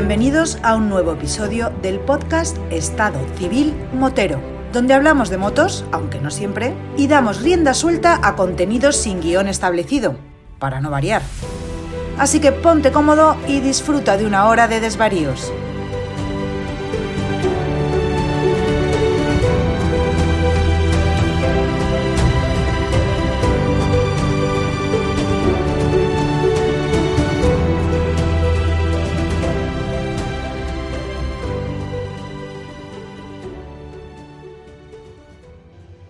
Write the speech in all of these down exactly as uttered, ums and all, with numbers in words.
Bienvenidos a un nuevo episodio del podcast Estado Civil Motero, donde hablamos de motos, aunque no siempre, y damos rienda suelta a contenidos sin guión establecido, para no variar. Así que ponte cómodo y disfruta de una hora de desvaríos.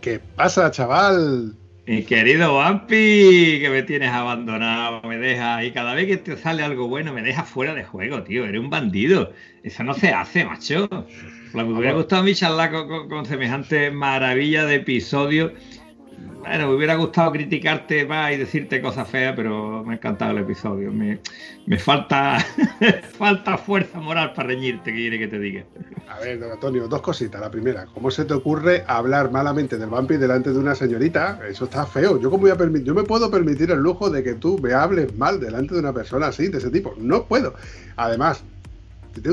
¿Qué pasa, chaval? Mi querido Bumpy, que me tienes abandonado, me dejas... Y cada vez que te sale algo bueno, me dejas fuera de juego, tío. Eres un bandido. Eso no se hace, macho. Me hubiera gustado a mí charlar con, con, con semejante maravilla de episodio. Bueno, me hubiera gustado criticarte más y decirte cosas feas, pero me ha encantado el episodio. Me, me falta falta fuerza moral para reñirte, que quiere que te diga. A ver, don Antonio, dos cositas. La primera, ¿cómo se te ocurre hablar malamente del Vampy delante de una señorita? Eso está feo. Yo cómo voy a permitir, yo me puedo permitir el lujo de que tú me hables mal delante de una persona así, de ese tipo. No puedo. Además,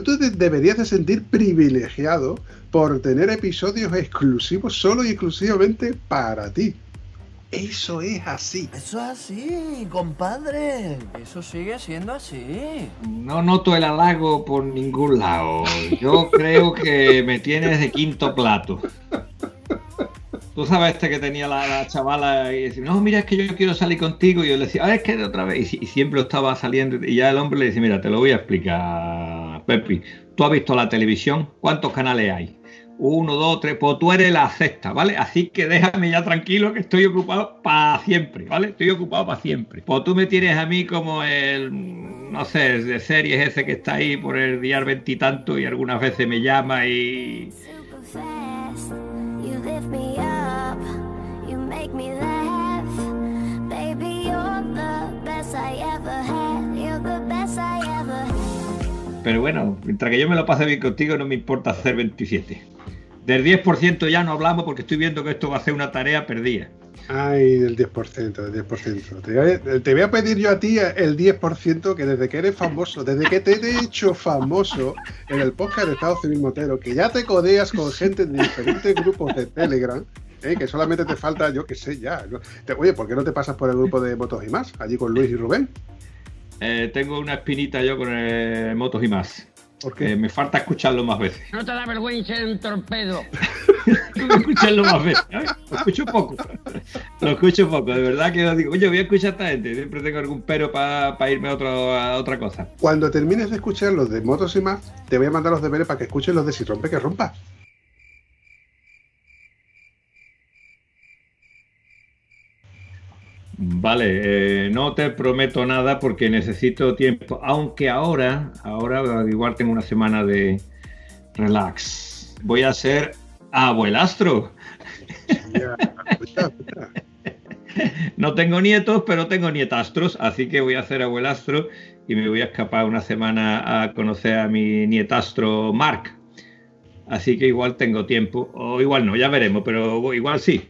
tú te deberías de sentir privilegiado por tener episodios exclusivos solo y exclusivamente para ti. Eso es así. Eso es así, compadre. Eso sigue siendo así. No noto el halago por ningún lado. Yo creo que me tienes de quinto plato. Tú sabes este que tenía la, la chavala y decía, no, mira, es que yo quiero salir contigo. Y yo le decía, ah, es que de otra vez. Y, y siempre estaba saliendo. Y ya el hombre le dice, mira, te lo voy a explicar, Pepi. Tú has visto la televisión, ¿cuántos canales hay? Uno, dos, tres, pues tú eres la sexta, ¿vale? Así que déjame ya tranquilo que estoy ocupado para siempre, ¿vale? Estoy ocupado para siempre. Pues tú me tienes a mí como el, no sé, de series ese que está ahí por el día veintitanto y, y algunas veces me llama y... Pero bueno, mientras que yo me lo pase bien contigo no me importa hacer veintisiete. Del diez por ciento ya no hablamos porque estoy viendo que esto va a ser una tarea perdida. Ay, del diez por ciento, del diez por ciento. Te voy a, te voy a pedir yo a ti el diez por ciento que desde que eres famoso, desde que te he hecho famoso en el podcast de Estado Civil Motero, que ya te codeas con gente de diferentes grupos de Telegram, ¿eh? Que solamente te falta, yo qué sé, ya. ¿no? Te, oye, ¿por qué no te pasas por el grupo de Motos y Más, allí con Luis y Rubén? Eh, tengo una espinita yo con eh, Motos y Más. Porque eh, me falta escucharlo más veces. No te da vergüenza ser un torpedo. Escucharlo más veces, ¿eh? Lo escucho poco. Lo escucho poco, de verdad que digo, oye, voy a escuchar a esta gente. Siempre tengo algún pero para pa irme a, otro, a otra cosa. Cuando termines de escuchar los de Motos y Más, te voy a mandar los deberes para que escuches los de Si Rompe Que Rompa. Vale, eh, no te prometo nada porque necesito tiempo, aunque ahora, ahora igual tengo una semana de relax. Voy a ser abuelastro. Yeah, puta, puta. No tengo nietos, pero tengo nietastros, así que voy a ser abuelastro y me voy a escapar una semana a conocer a mi nietastro Mark. Así que igual tengo tiempo, o igual no, ya veremos, pero igual sí,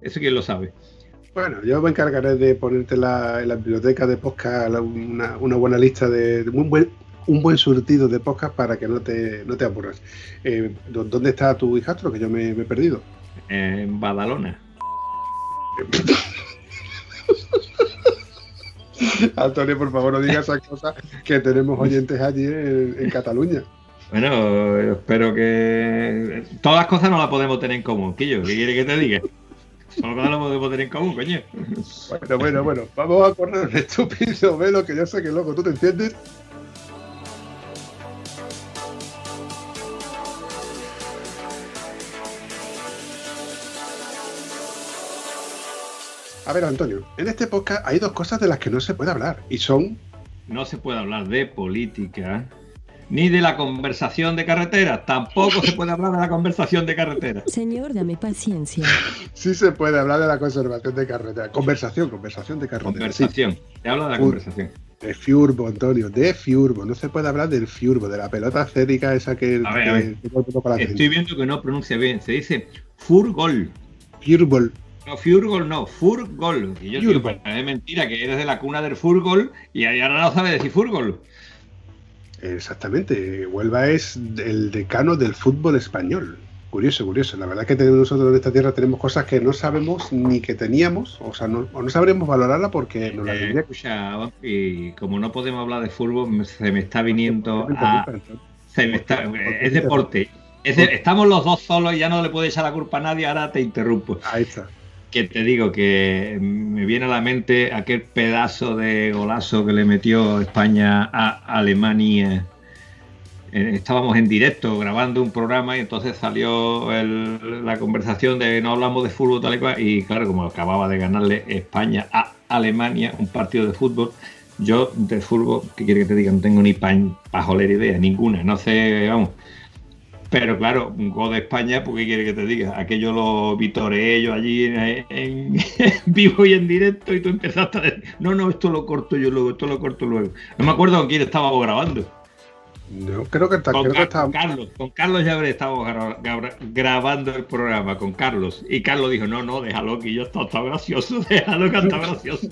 eso quién lo sabe. Bueno, yo me encargaré de ponerte la, en la biblioteca de podcast una, una buena lista de, de un, buen, un buen surtido de podcast para que no te, no te aburras. Eh, ¿Dónde está tu hijastro? Que yo me, me he perdido. En Badalona. Antonio, por favor, no digas esas cosas que tenemos oyentes allí en, en Cataluña. Bueno, espero que... Todas las cosas no las podemos tener en común, Quillo. ¿Qué quiere que te diga? Solo lo podemos tener en común, coño. Bueno, bueno, bueno. Vamos a correr un estúpido velo que yo sé que loco, ¿tú te entiendes? A ver, Antonio, en este podcast hay dos cosas de las que no se puede hablar. Y son... No se puede hablar de política... Ni de la conversación de carretera. Tampoco se puede hablar de la conversación de carretera. Señor, dame paciencia. Sí se puede hablar de la conservación de carretera. Conversación, conversación de carretera. Conversación. Sí. Te hablo de la Uf, conversación. De Fiurbo, Antonio. De Fiurbo. No se puede hablar del Fiurbo, de la pelota acérica esa que... A ver, que, a ver. Que estoy viendo que no pronuncia bien. Se dice Furgol. Fiurbol. No, Fiurgol no, Furgol. Y yo digo, es mentira que eres de la cuna del Furgol y ahora no sabes decir Furgol. Exactamente, Huelva es el decano del fútbol español. Curioso, curioso. La verdad es que tenemos, nosotros en esta tierra tenemos cosas que no sabemos ni que teníamos, o sea, no, o no sabremos valorarla porque nos eh, la tendría. Escucha, Bumpy, como no podemos hablar de fútbol, se me está viniendo a... Se me está... Es deporte. Es de... Estamos los dos solos y ya no le puedo echar la culpa a nadie, ahora te interrumpo. Ahí está. Que te digo que me viene a la mente aquel pedazo de golazo que le metió España a Alemania. Estábamos en directo grabando un programa y entonces salió el, la conversación de no hablamos de fútbol tal y cual, y claro, como acababa de ganarle España a Alemania un partido de fútbol, yo de fútbol, ¿qué quiere que te diga? No tengo ni pajolera idea, ninguna, no sé, vamos. Pero claro, un gol de España, pues ¿qué quiere que te diga? Aquello lo vitoreé yo allí en, en, en vivo y en directo y tú empezaste a decir, no, no, esto lo corto yo luego, esto lo corto luego. No me acuerdo con quién estábamos grabando. Yo creo que, está, con, creo que está... con Carlos, con Carlos ya estábamos gra gra grabando el programa con Carlos y Carlos dijo, no, no, déjalo que yo está, está gracioso, déjalo que está gracioso.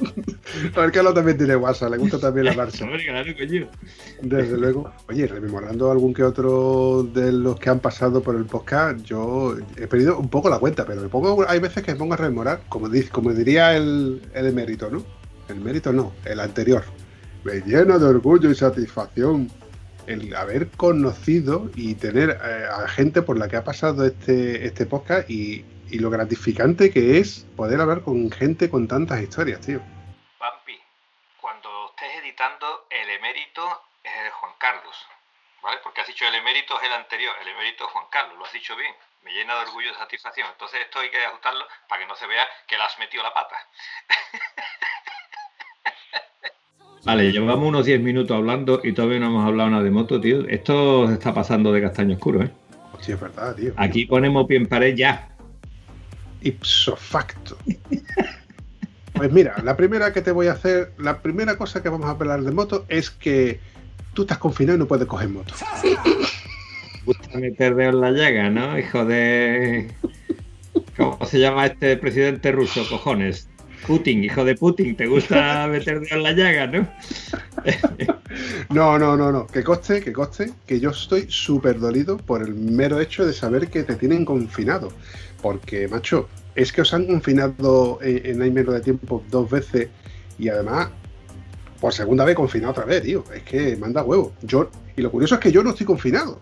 A ver, Carlos también tiene WhatsApp, le gusta también la marcha. Desde luego. Oye, rememorando algún que otro de los que han pasado por el podcast, yo he perdido un poco la cuenta, pero me pongo, hay veces que me pongo a rememorar, como, como diría el, el emérito, ¿no? El mérito no, el anterior. Me llena de orgullo y satisfacción el haber conocido y tener eh, a gente por la que ha pasado este, este podcast y, y lo gratificante que es poder hablar con gente con tantas historias, tío. Bumpy, cuando estés editando, el emérito es el Juan Carlos, ¿vale? Porque has dicho el emérito es el anterior, el emérito es Juan Carlos, lo has dicho bien. Me llena de orgullo y satisfacción. Entonces esto hay que ajustarlo para que no se vea que le has metido la pata. Vale, llevamos unos diez minutos hablando y todavía no hemos hablado nada de moto, tío. Esto se está pasando de castaño oscuro, ¿eh? Sí, es verdad, tío. Aquí ponemos pie en pared ya. Ipso facto. Pues mira, la primera que te voy a hacer, la primera cosa que vamos a hablar de moto es que tú estás confinado y no puedes coger moto. Me gusta meter dedo en la llaga, ¿no? Hijo de... ¿Cómo se llama este presidente ruso, cojones? Putin, hijo de Putin, te gusta meter dedo en la llaga, ¿no? No, no, no, no. Que coste, que coste, que yo estoy súper dolido por el mero hecho de saber que te tienen confinado. Porque, macho, es que os han confinado en ahí menos de tiempo dos veces y además, por segunda vez confinado otra vez, tío. Es que manda huevo. Yo, y lo curioso es que yo no estoy confinado.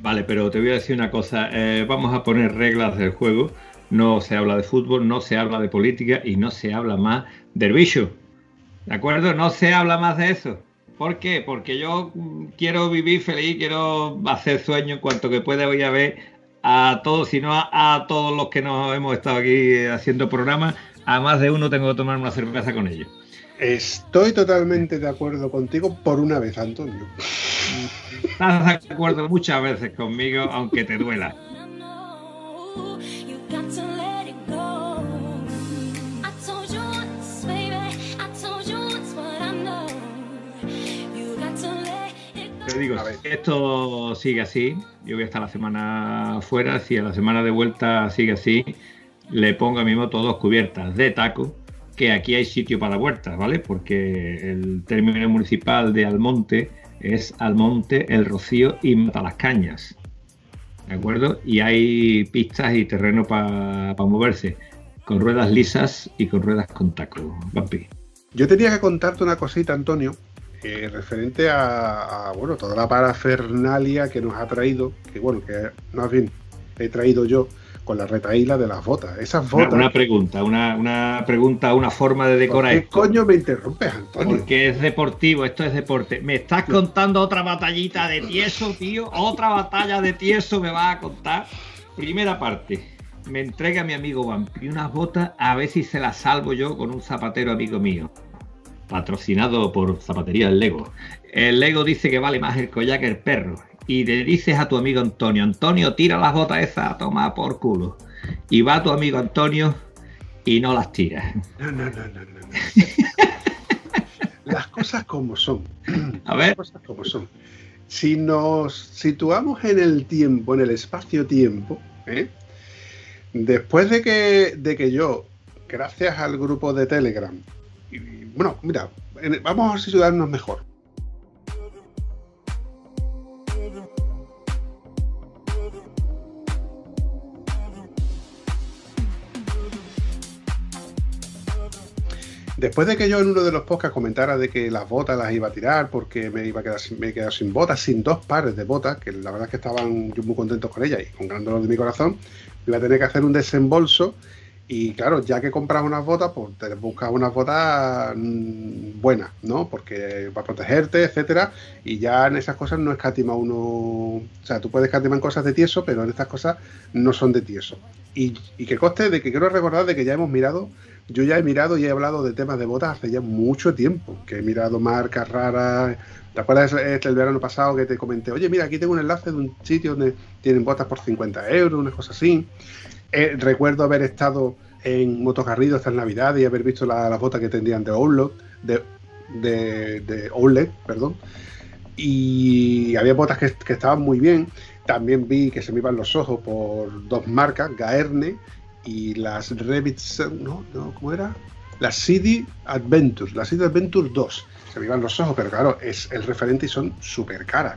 Vale, pero te voy a decir una cosa. Eh, vamos a poner reglas del juego. No se habla de fútbol, no se habla de política y no se habla más del bicho. ¿De acuerdo? No se habla más de eso. ¿Por qué? Porque yo quiero vivir feliz, quiero hacer sueños en cuanto que pueda. Voy a ver a todos, si no a, a todos los que nos hemos estado aquí haciendo programas. A más de uno tengo que tomar una cerveza con ellos. Estoy totalmente de acuerdo contigo por una vez, Antonio. Estás de acuerdo muchas veces conmigo, aunque te duela. Digo, si esto sigue así, yo voy a estar la semana fuera. Si a la semana de vuelta sigue así, le pongo a mi moto dos cubiertas de taco, que aquí hay sitio para vueltas, ¿vale? Porque el término municipal de Almonte es Almonte, El Rocío y Mata las Cañas, ¿de acuerdo? Y hay pistas y terreno para pa moverse, con ruedas lisas y con ruedas con taco, Vampy. Yo tenía que contarte una cosita, Antonio. Eh, referente a, a bueno, toda la parafernalia que nos ha traído, que bueno, que más bien he traído yo con la retaíla de las botas. Esas botas. Una, una pregunta, una, una pregunta, una forma de decorar. ¿Por qué esto? Coño me interrumpes, Antonio? Porque es deportivo, esto es deporte. ¿Me estás contando otra batallita de tieso, tío? Otra batalla de tieso me vas a contar. Primera parte. Me entrega mi amigo Bumpy unas botas, a ver si se las salvo yo con un zapatero amigo mío. Patrocinado por Zapatería del Lego. El Lego dice que vale más el collar que el perro. Y le dices a tu amigo Antonio, Antonio, tira las botas esas a tomar por culo. Y va tu amigo Antonio y no las tira. No, no, no, no, no. Las cosas como son. A ver. Las cosas como son. Si nos situamos en el tiempo, en el espacio-tiempo, ¿eh? Después de que, de que yo, gracias al grupo de Telegram, bueno, mira, vamos a ayudarnos mejor. Después de que yo en uno de los podcasts comentara de que las botas las iba a tirar porque me iba a quedar sin, me he quedado sin botas, sin dos pares de botas, que la verdad es que estaban yo muy contentos con ellas y con gran dolor de mi corazón, iba a tener que hacer un desembolso. Y claro, ya que compras unas botas, pues te buscas unas botas buenas, ¿no? Porque para protegerte, etcétera. Y ya en esas cosas no escatima uno... O sea, tú puedes escatimar en cosas de tieso, pero en estas cosas no son de tieso. Y, y que coste de que quiero recordar de que ya hemos mirado... Yo ya he mirado y he hablado de temas de botas hace ya mucho tiempo. Que he mirado marcas raras... ¿Te acuerdas el verano pasado que te comenté? Oye, mira, aquí tengo un enlace de un sitio donde tienen botas por cincuenta euros, unas cosas así... Eh, recuerdo haber estado en Motocarrido estas navidades y haber visto las la botas que tendrían de Outlet, de, de, de Outlet, perdón, y había botas que, que estaban muy bien. También vi que se me iban los ojos por dos marcas, Gaerne y las Revit, no, no, ¿cómo era? Las City Adventures, las City Adventures dos. Se me iban los ojos, pero claro, es el referente y son súper caras.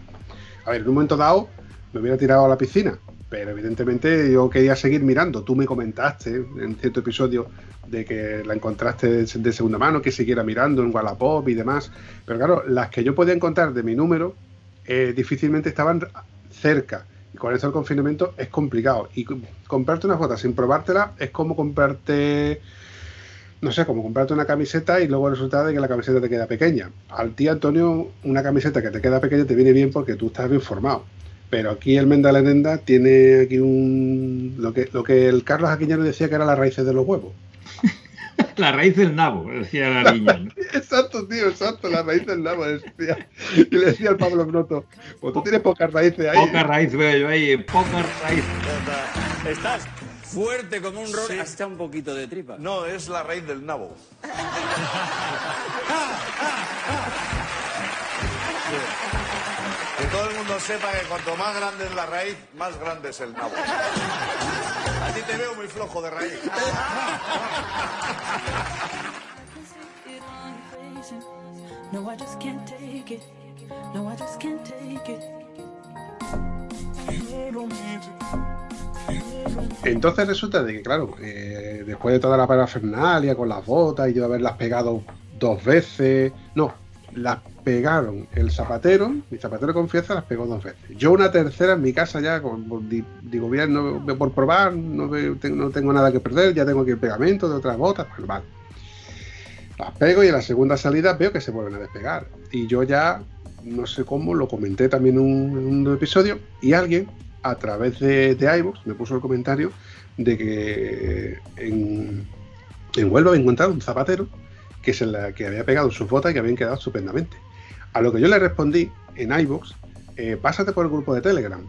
A ver, en un momento dado me hubiera tirado a la piscina. Pero evidentemente yo quería seguir mirando. Tú me comentaste en cierto episodio de que la encontraste de segunda mano, que siguiera mirando en Wallapop y demás. Pero claro, las que yo podía encontrar de mi número eh, difícilmente estaban cerca. Y con esto el confinamiento es complicado. Y comprarte unas botas sin probártelas es como comprarte... No sé, como comprarte una camiseta y luego el resultado de que la camiseta te queda pequeña. Al tío Antonio, una camiseta que te queda pequeña te viene bien porque tú estás bien formado. Pero aquí el Mendalenenda tiene aquí un... Lo que, lo que el Carlos Aquiñano decía que era las raíces de los huevos. La raíz del nabo, decía la niña, ¿no? Exacto, tío, exacto, la raíz del nabo, decía. Y le decía al Pablo Broto, pues tú tienes pocas raíces ahí. Pocas raíces veo yo ahí, pocas raíces. Estás fuerte como un roble. Sí. Has echado un poquito de tripa. No, es la raíz del nabo. Que todo el mundo sepa que cuanto más grande es la raíz, más grande es el nabo. A ti te veo muy flojo de raíz. Entonces resulta de que, claro, eh, después de toda la parafernalia con las botas y yo haberlas pegado dos veces... No, las pegaron el zapatero, mi zapatero confiesa, las pegó dos veces. Yo una tercera en mi casa ya, con, digo, mira, no, por probar, no, no tengo nada que perder, ya tengo aquí el pegamento de otras botas, pues vale. Las pego y en la segunda salida veo que se vuelven a despegar. Y yo ya, no sé cómo, lo comenté también en un, un episodio y alguien, a través de, de iVoox, me puso el comentario de que en, en Huelva había encontrado un zapatero que, se la, que había pegado sus botas y que habían quedado estupendamente. A lo que yo le respondí en iVoox, eh, pásate por el grupo de Telegram.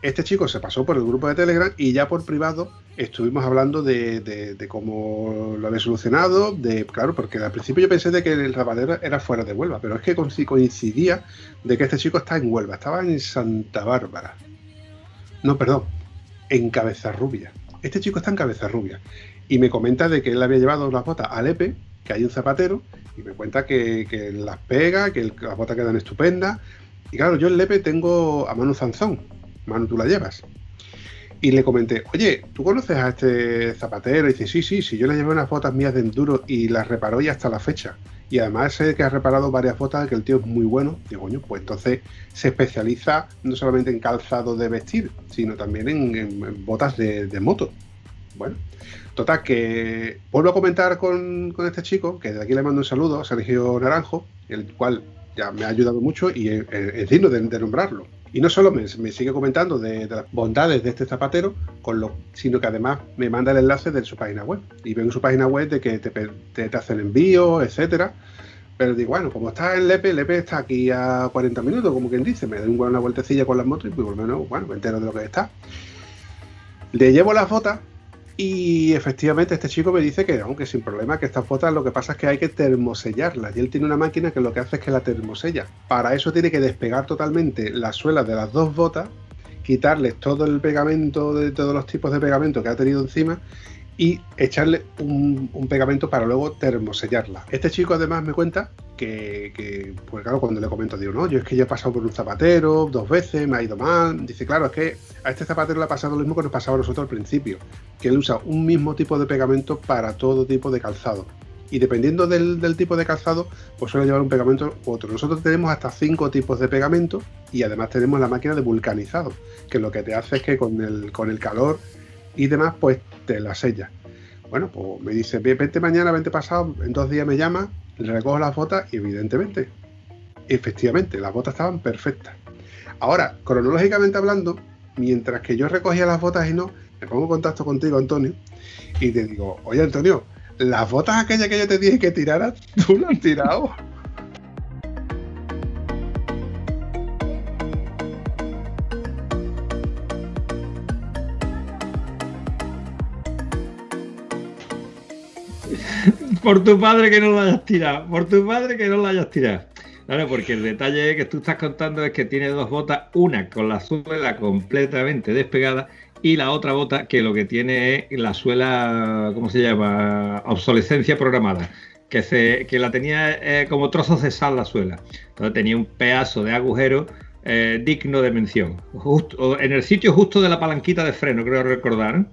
Este chico se pasó por el grupo de Telegram y ya por privado estuvimos hablando de, de, de cómo lo había solucionado, de claro, porque al principio yo pensé de que el zapatero era fuera de Huelva, pero es que coincidía de que este chico está en Huelva, estaba en Santa Bárbara. No, perdón, en Cabezarrubia. Este chico está en Cabezarrubia. Y me comenta de que él había llevado las botas a Lepe, que hay un zapatero, y me cuenta que, que las pega, que el, las botas quedan estupendas. Y claro, yo en Lepe tengo a Manu Zanzón. Manu, tú la llevas. Y le comenté, oye, ¿tú conoces a este zapatero? Y dice, sí, sí, sí, yo le llevé unas botas mías de enduro y las reparó y hasta la fecha. Y además sé que ha reparado varias botas, que el tío es muy bueno. Digo, coño, pues entonces se especializa no solamente en calzado de vestir, sino también en, en, en botas de, de moto. Bueno, total, que vuelvo a comentar con, con este chico, que de aquí le mando un saludo, Sergio Naranjo, el cual ya me ha ayudado mucho y es, es digno de, de nombrarlo. Y no solo me, me sigue comentando de, de las bondades de este zapatero, con lo, sino que además me manda el enlace de su página web. Y veo en su página web de que te, te, te hacen envíos, etcétera. Pero digo, bueno, como está en Lepe, Lepe está aquí a cuarenta minutos, como quien dice, me doy una vueltecilla con las motos y por lo menos, bueno, me entero de lo que está. Le llevo las botas. Y efectivamente este chico me dice que aunque sin problema, que estas botas lo que pasa es que hay que termosellarlas. Y él tiene una máquina que lo que hace es que la termosella. Para eso tiene que despegar totalmente las suelas de las dos botas, quitarles todo el pegamento, de todos los tipos de pegamento que ha tenido encima, y echarle un, un pegamento para luego termosellarla. Este chico además me cuenta que, que, pues claro, cuando le comento, digo, no, yo es que ya he pasado por un zapatero dos veces, me ha ido mal. Dice, claro, es que a este zapatero le ha pasado lo mismo que nos pasaba a nosotros al principio, que él usa un mismo tipo de pegamento para todo tipo de calzado. y dependiendo del, del tipo de calzado, pues suele llevar un pegamento u otro. Nosotros tenemos hasta cinco tipos de pegamento y además tenemos la máquina de vulcanizado, que lo que te hace es que con el, con el calor y demás, pues te la sella. Bueno, pues me dice, vente mañana, vente pasado, en dos días me llama, le recojo las botas y evidentemente, efectivamente, las botas estaban perfectas. Ahora, cronológicamente hablando, mientras que yo recogía las botas y no, me pongo en contacto contigo, Antonio, y te digo, oye, Antonio, las botas aquellas que yo te dije que tiraras, tú las has tirado. Por tu padre que no lo hayas tirado, por tu padre que no lo hayas tirado. Claro, porque el detalle que tú estás contando es que tiene dos botas, una con la suela completamente despegada y la otra bota que lo que tiene es la suela, ¿cómo se llama? Obsolescencia programada, que se, que la tenía eh, como trozos de sal la suela. Entonces tenía un pedazo de agujero eh, digno de mención, justo, en el sitio justo de la palanquita de freno, creo recordar.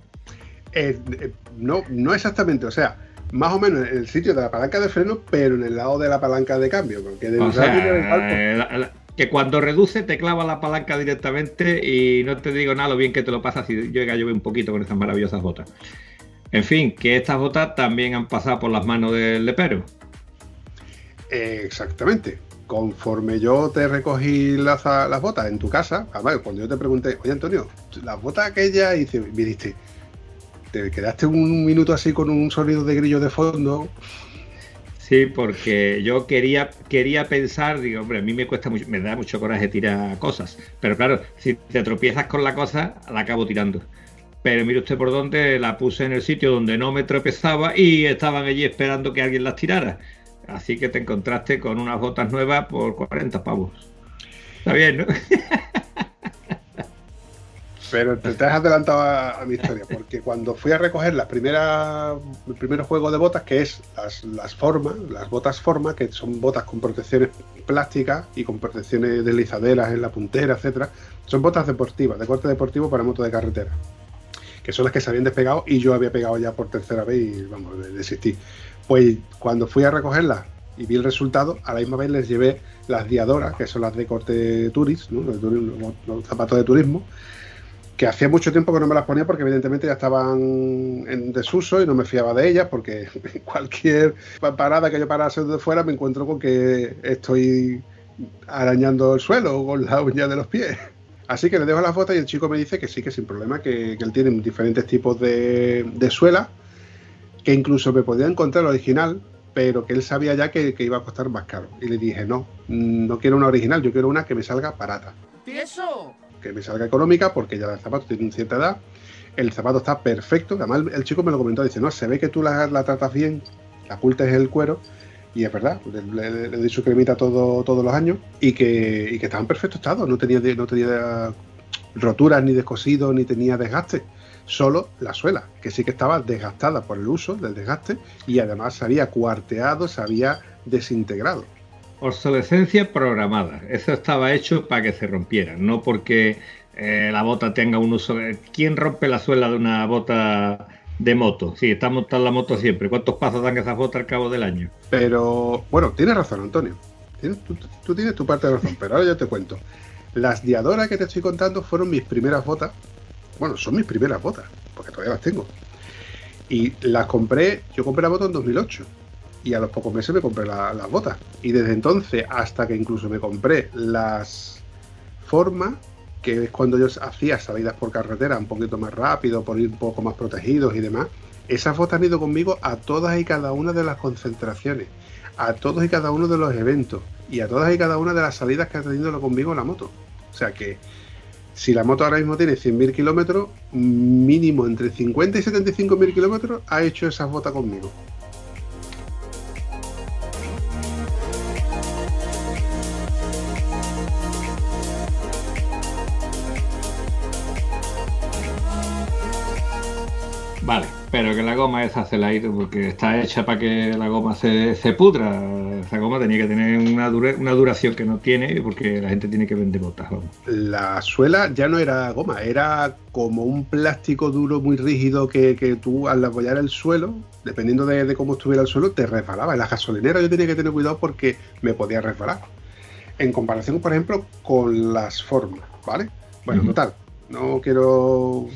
Eh, eh, no, no exactamente, o sea, más o menos en el sitio de la palanca de freno, pero en el lado de la palanca de cambio. Porque de o sea, la, la, que cuando reduce te clava la palanca directamente y no te digo nada lo bien que te lo pasas si yo llueve un poquito con estas maravillosas botas. En fin, que estas botas también han pasado por las manos del lepero. Eh, exactamente. Conforme yo te recogí las, las botas en tu casa, además, cuando yo te pregunté, oye Antonio, las botas aquellas, y me dijiste, te quedaste un minuto así con un sonido de grillo de fondo. Sí, porque yo quería quería pensar, digo, hombre, a mí me cuesta mucho, me da mucho coraje tirar cosas, pero claro, si te tropiezas con la cosa, la acabo tirando. Pero mire usted por dónde, la puse en el sitio donde no me tropezaba y estaban allí esperando que alguien las tirara. Así que te encontraste con unas botas nuevas por cuarenta pavos. Está bien, ¿no? Pero te, te has adelantado a, a mi historia, porque cuando fui a recoger las primeras, el primer juego de botas, que es las, las formas, las botas forma, que son botas con protecciones plásticas y con protecciones deslizaderas en la puntera, etcétera, son botas deportivas, de corte deportivo para moto de carretera, que son las que se habían despegado y yo había pegado ya por tercera vez y vamos, desistí. Pues cuando fui a recogerlas y vi el resultado, a la misma vez les llevé las diadoras, que son las de corte turis, ¿no? los, los, los zapatos de turismo, que hacía mucho tiempo que no me las ponía porque evidentemente ya estaban en desuso y no me fiaba de ellas, porque en cualquier parada que yo parase de fuera me encuentro con que estoy arañando el suelo con la uña de los pies. Así que le dejo las botas y el chico me dice que sí, que sin problema, que, que él tiene diferentes tipos de, de suela, que incluso me podía encontrar el original, pero que él sabía ya que, que iba a costar más caro. Y le dije, no, no quiero una original, yo quiero una que me salga barata. ¿Eso? Que me salga económica, porque ya el zapato tiene una cierta edad, el zapato está perfecto, además el, el chico me lo comentó, dice, no, se ve que tú la, la tratas bien, la cultes el cuero, y es verdad, le, le doy su cremita todo, todos los años, y que, y que estaba en perfecto estado, no tenía, no tenía roturas, ni descosido, ni tenía desgaste, solo la suela, que sí que estaba desgastada por el uso del desgaste, y además se había cuarteado, se había desintegrado. Obsolescencia programada, eso estaba hecho para que se rompiera, no porque eh, la bota tenga un uso. ¿Quién rompe la suela de una bota de moto? Sí, está montada la moto siempre. ¿Cuántos pasos dan esas botas al cabo del año? Pero, bueno, tienes razón, Antonio. Tienes, tú, tú tienes tu parte de razón, pero ahora yo te cuento. Las diadoras que te estoy contando fueron mis primeras botas. Bueno, son mis primeras botas, porque todavía las tengo. Y las compré, yo compré la moto en dos mil ocho. Y a los pocos meses me compré la, las botas. Y desde entonces, hasta que incluso me compré las formas, que es cuando yo hacía salidas por carretera un poquito más rápido, por ir un poco más protegidos y demás, esas botas han ido conmigo a todas y cada una de las concentraciones, a todos y cada uno de los eventos, y a todas y cada una de las salidas que ha tenido conmigo la moto. O sea que, si la moto ahora mismo tiene cien mil kilómetros, mínimo entre cincuenta y setenta y cinco mil kilómetros ha hecho esas botas conmigo. Vale, pero que la goma esa se la ha ido porque está hecha para que la goma se, se pudra. Esa goma tenía que tener una, dura, una duración que no tiene porque la gente tiene que vender botas. Vamos. La suela ya no era goma, era como un plástico duro muy rígido que, que tú al apoyar el suelo, dependiendo de, de cómo estuviera el suelo, te resbalaba. En la gasolinera yo tenía que tener cuidado porque me podía resbalar. En comparación, por ejemplo, con las formas, ¿vale? Bueno, uh-huh. Total. No quiero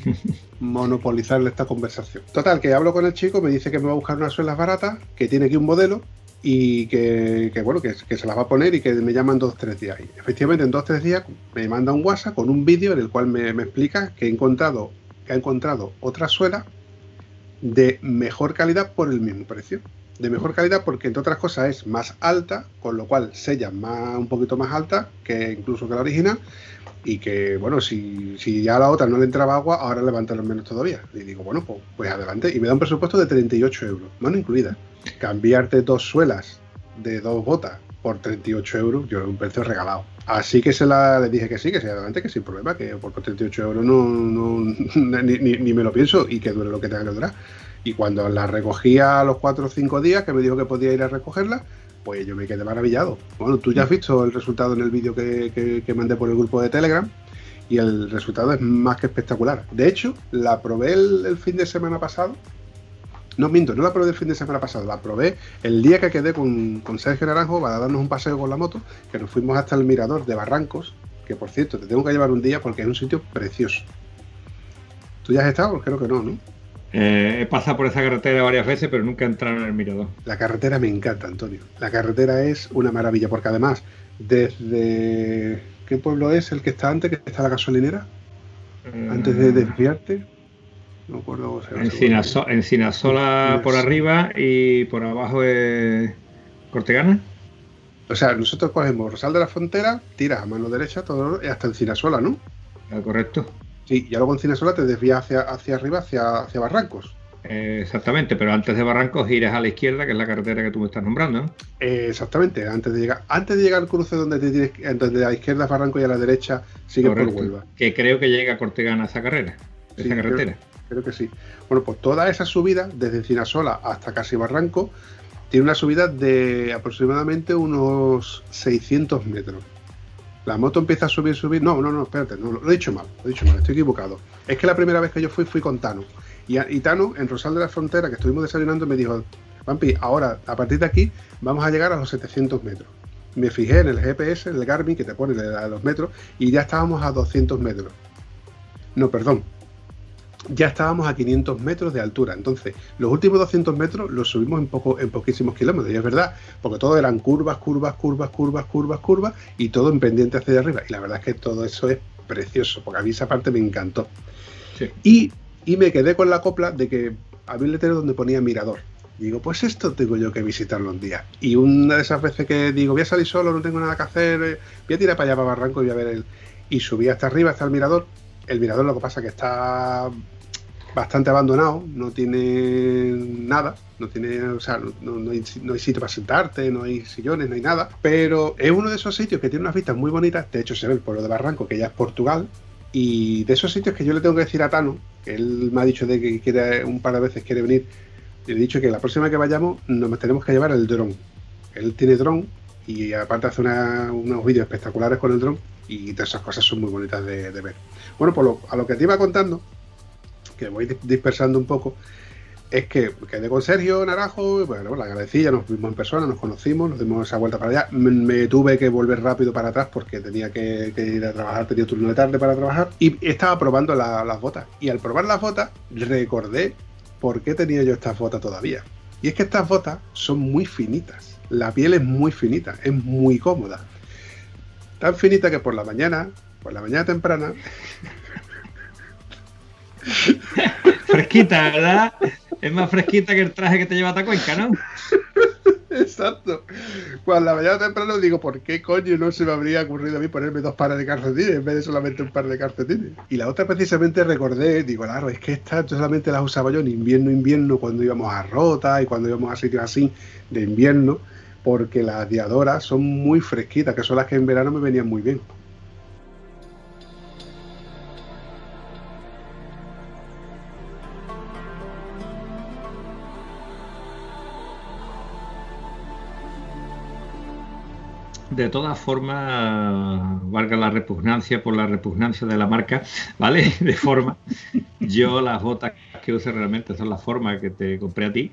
monopolizarle esta conversación. Total, que hablo con el chico, me dice que me va a buscar unas suelas baratas, que tiene aquí un modelo y que, que bueno, que, que se las va a poner y que me llaman dos o tres días. Y efectivamente, en dos o tres días me manda un WhatsApp con un vídeo en el cual me, me explica que he encontrado, que ha encontrado otra suela de mejor calidad por el mismo precio. De mejor calidad porque, entre otras cosas, es más alta, con lo cual sella más, un poquito más alta que incluso que la original. Y que, bueno, si, si ya a la otra no le entraba agua, ahora levantaron menos todavía. Y digo, bueno, pues, pues adelante. Y me da un presupuesto de treinta y ocho euros, mano incluida. Cambiarte dos suelas de dos botas por treinta y ocho euros, yo un precio regalado. Así que se la le dije que sí, que sí, adelante, que sin problema, que por treinta y ocho euros no, no ni, ni, ni me lo pienso y que dure lo que tenga que durar. Y cuando la recogía a los cuatro o cinco días, que me dijo que podía ir a recogerla, pues yo me quedé maravillado. Bueno, tú ya has visto el resultado en el vídeo que, que, que mandé por el grupo de Telegram y el resultado es más que espectacular. De hecho, la probé el, el fin de semana pasado. No miento, no la probé el fin de semana pasado, la probé el día que quedé con, con Sergio Naranjo para darnos un paseo con la moto, que nos fuimos hasta el mirador de Barrancos, que por cierto, te tengo que llevar un día porque es un sitio precioso. ¿Tú ya has estado? Creo que no, ¿no? Eh, he pasado por esa carretera varias veces, pero nunca he entrado en el mirador. La carretera me encanta, Antonio. La carretera es una maravilla, porque además, desde... ¿Qué pueblo es el que está antes, que está la gasolinera? Eh... Antes de desviarte. No acuerdo. O sea, Encinaso... Encinasola por arriba y por abajo es Cortegana. O sea, nosotros cogemos Rosal de la Frontera, tiras a mano derecha todo hasta Encinasola, ¿no? Ah, correcto. Sí, ya luego en Encinasola te desvías hacia, hacia arriba, hacia, hacia Barrancos. Eh, exactamente, pero antes de Barrancos giras a la izquierda, que es la carretera que tú me estás nombrando, ¿no? Eh, exactamente, antes de llegar antes de llegar al cruce donde te tienes, donde a la izquierda es Barrancos y a la derecha sigue correcto, por Huelva. Que creo que llega a Cortegana esa carrera, sí, esa carretera. Creo, creo que sí. Bueno, pues toda esa subida, desde Encinasola hasta casi Barranco, tiene una subida de aproximadamente unos seiscientos metros. La moto empieza a subir, subir... No, no, no, espérate, no, lo he dicho mal, lo he dicho mal, estoy equivocado. Es que la primera vez que yo fui, fui con Tano. Y, a, y Tano, en Rosal de la Frontera, que estuvimos desayunando, me dijo, Vampy, ahora, a partir de aquí, vamos a llegar a los setecientos metros. Me fijé en el G P S, en el Garmin, que te pone a los metros, y ya estábamos a doscientos metros. No, perdón. Ya estábamos a quinientos metros de altura. Entonces, los últimos doscientos metros los subimos en poco, en poquísimos kilómetros. Y es verdad, porque todo eran curvas, curvas, curvas, curvas, curvas, curvas, y todo en pendiente hacia arriba. Y la verdad es que todo eso es precioso, porque a mí esa parte me encantó. Sí. Y, y me quedé con la copla de que había un letrero donde ponía mirador. Y digo, pues esto tengo yo que visitarlo un día. Y una de esas veces que digo, voy a salir solo, no tengo nada que hacer, voy a tirar para allá, para Barranco, y voy a ver el... Y subí hasta arriba, hasta el mirador. El mirador lo que pasa es que está bastante abandonado, no tiene nada, no tiene, o sea, no, no, hay, no hay sitio para sentarte, no hay sillones, no hay nada, pero es uno de esos sitios que tiene unas vistas muy bonitas. De hecho se ve el pueblo de Barranco, que ya es Portugal, y de esos sitios que yo le tengo que decir a Tano, que él me ha dicho de que quiere, un par de veces quiere venir, y le he dicho que la próxima que vayamos nos tenemos que llevar el dron. Él tiene dron y aparte hace una, unos vídeos espectaculares con el dron, y todas esas cosas son muy bonitas de, de ver. Bueno, pues lo, a lo que te iba contando, que voy dispersando un poco, es que quedé con Sergio Naranjo, bueno, la agradecía, nos vimos en persona, nos conocimos, nos dimos esa vuelta para allá. Me, me tuve que volver rápido para atrás porque tenía que, que ir a trabajar, tenía turno de tarde para trabajar, y estaba probando la, las botas. Y al probar las botas, recordé por qué tenía yo estas botas todavía. Y es que estas botas son muy finitas, la piel es muy finita, es muy cómoda. Tan finita que por la mañana, por la mañana temprana... Fresquita, ¿verdad? Es más fresquita que el traje que te lleva a Cuenca, ¿no? Exacto. Cuando la mañana temprano digo, ¿por qué coño no se me habría ocurrido a mí ponerme dos pares de calcetines en vez de solamente un par de calcetines? Y la otra precisamente recordé, digo, claro, es que estas yo solamente las usaba yo en invierno, invierno, cuando íbamos a Rota y cuando íbamos a sitios así de invierno, porque las diadoras son muy fresquitas, que son las que en verano me venían muy bien. De todas formas, valga la repugnancia por la repugnancia de la marca, ¿vale? De forma, yo las botas que uso realmente son las formas que te compré a ti,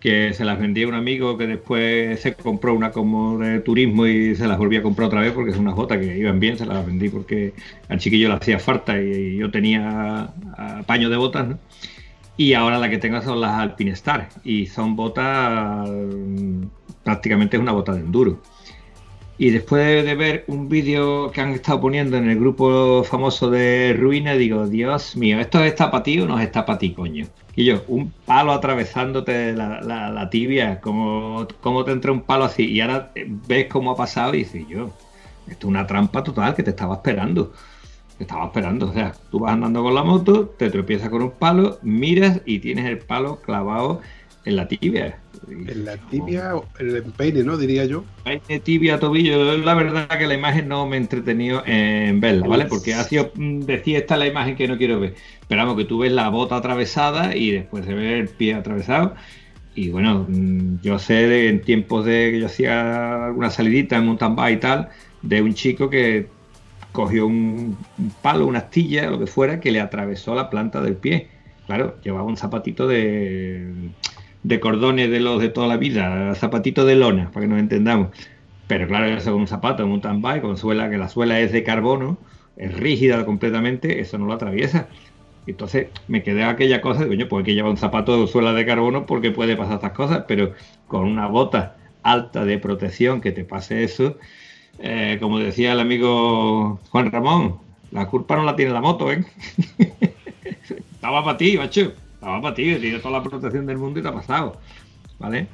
que se las vendí a un amigo que después se compró una como de turismo y se las volví a comprar otra vez porque son unas botas que iban bien, se las vendí porque al chiquillo le hacía falta y yo tenía paño de botas, ¿no? Y ahora la que tengo son las Alpine Star y son botas, prácticamente es una bota de enduro. Y después de ver un vídeo que han estado poniendo en el grupo famoso de Ruina, digo, Dios mío, ¿esto es para ti o no es para ti, coño? Y yo, un palo atravesándote la, la, la tibia, ¿cómo, cómo te entra un palo así? Y ahora ves cómo ha pasado y dices, yo, esto es una trampa total que te estaba esperando. Te estaba esperando, o sea, tú vas andando con la moto, te tropiezas con un palo, miras y tienes el palo clavado en la tibia. En la tibia, el empeine, ¿no? Diría yo. Empeine, tibia, tobillo. La verdad que la imagen no me he entretenido en verla, ¿vale? Porque ha sido, decía, esta es la imagen que no quiero ver. Pero vamos, que tú ves la bota atravesada y después se ve el pie atravesado. Y bueno, yo sé de, en tiempos de que yo hacía alguna salidita en mountain bike y tal, de un chico que cogió un, un palo, una astilla, lo que fuera, que le atravesó la planta del pie. Claro, llevaba un zapatito de... de cordones de los de toda la vida, zapatito de lona, para que nos entendamos. Pero claro, eso con un zapato, un mountain bike, con suela, que la suela es de carbono, es rígida completamente, eso no lo atraviesa. Entonces me quedé aquella cosa, digo, pues hay que llevar un zapato de suela de carbono porque puede pasar estas cosas, pero con una bota alta de protección que te pase eso, eh, como decía el amigo Juan Ramón, la culpa no la tiene la moto, ¿eh? Estaba para ti, macho. Estaba para ti, tiene toda la protección del mundo y te ha pasado, ¿vale?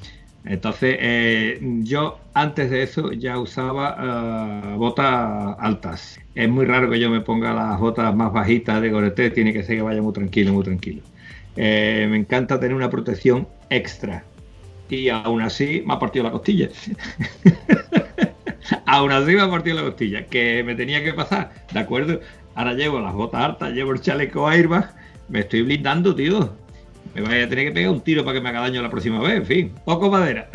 Entonces, eh, yo antes de eso ya usaba uh, botas altas. Es muy raro que yo me ponga las botas más bajitas de Gorete, tiene que ser que vaya muy tranquilo, muy tranquilo. Eh, me encanta tener una protección extra. Y aún así me ha partido la costilla. Aún así me ha partido la costilla, que me tenía que pasar, ¿de acuerdo? Ahora llevo las botas altas, llevo el chaleco airbag. Me estoy blindando, tío. Me voy a tener que pegar un tiro para que me haga daño la próxima vez. En fin, poco madera.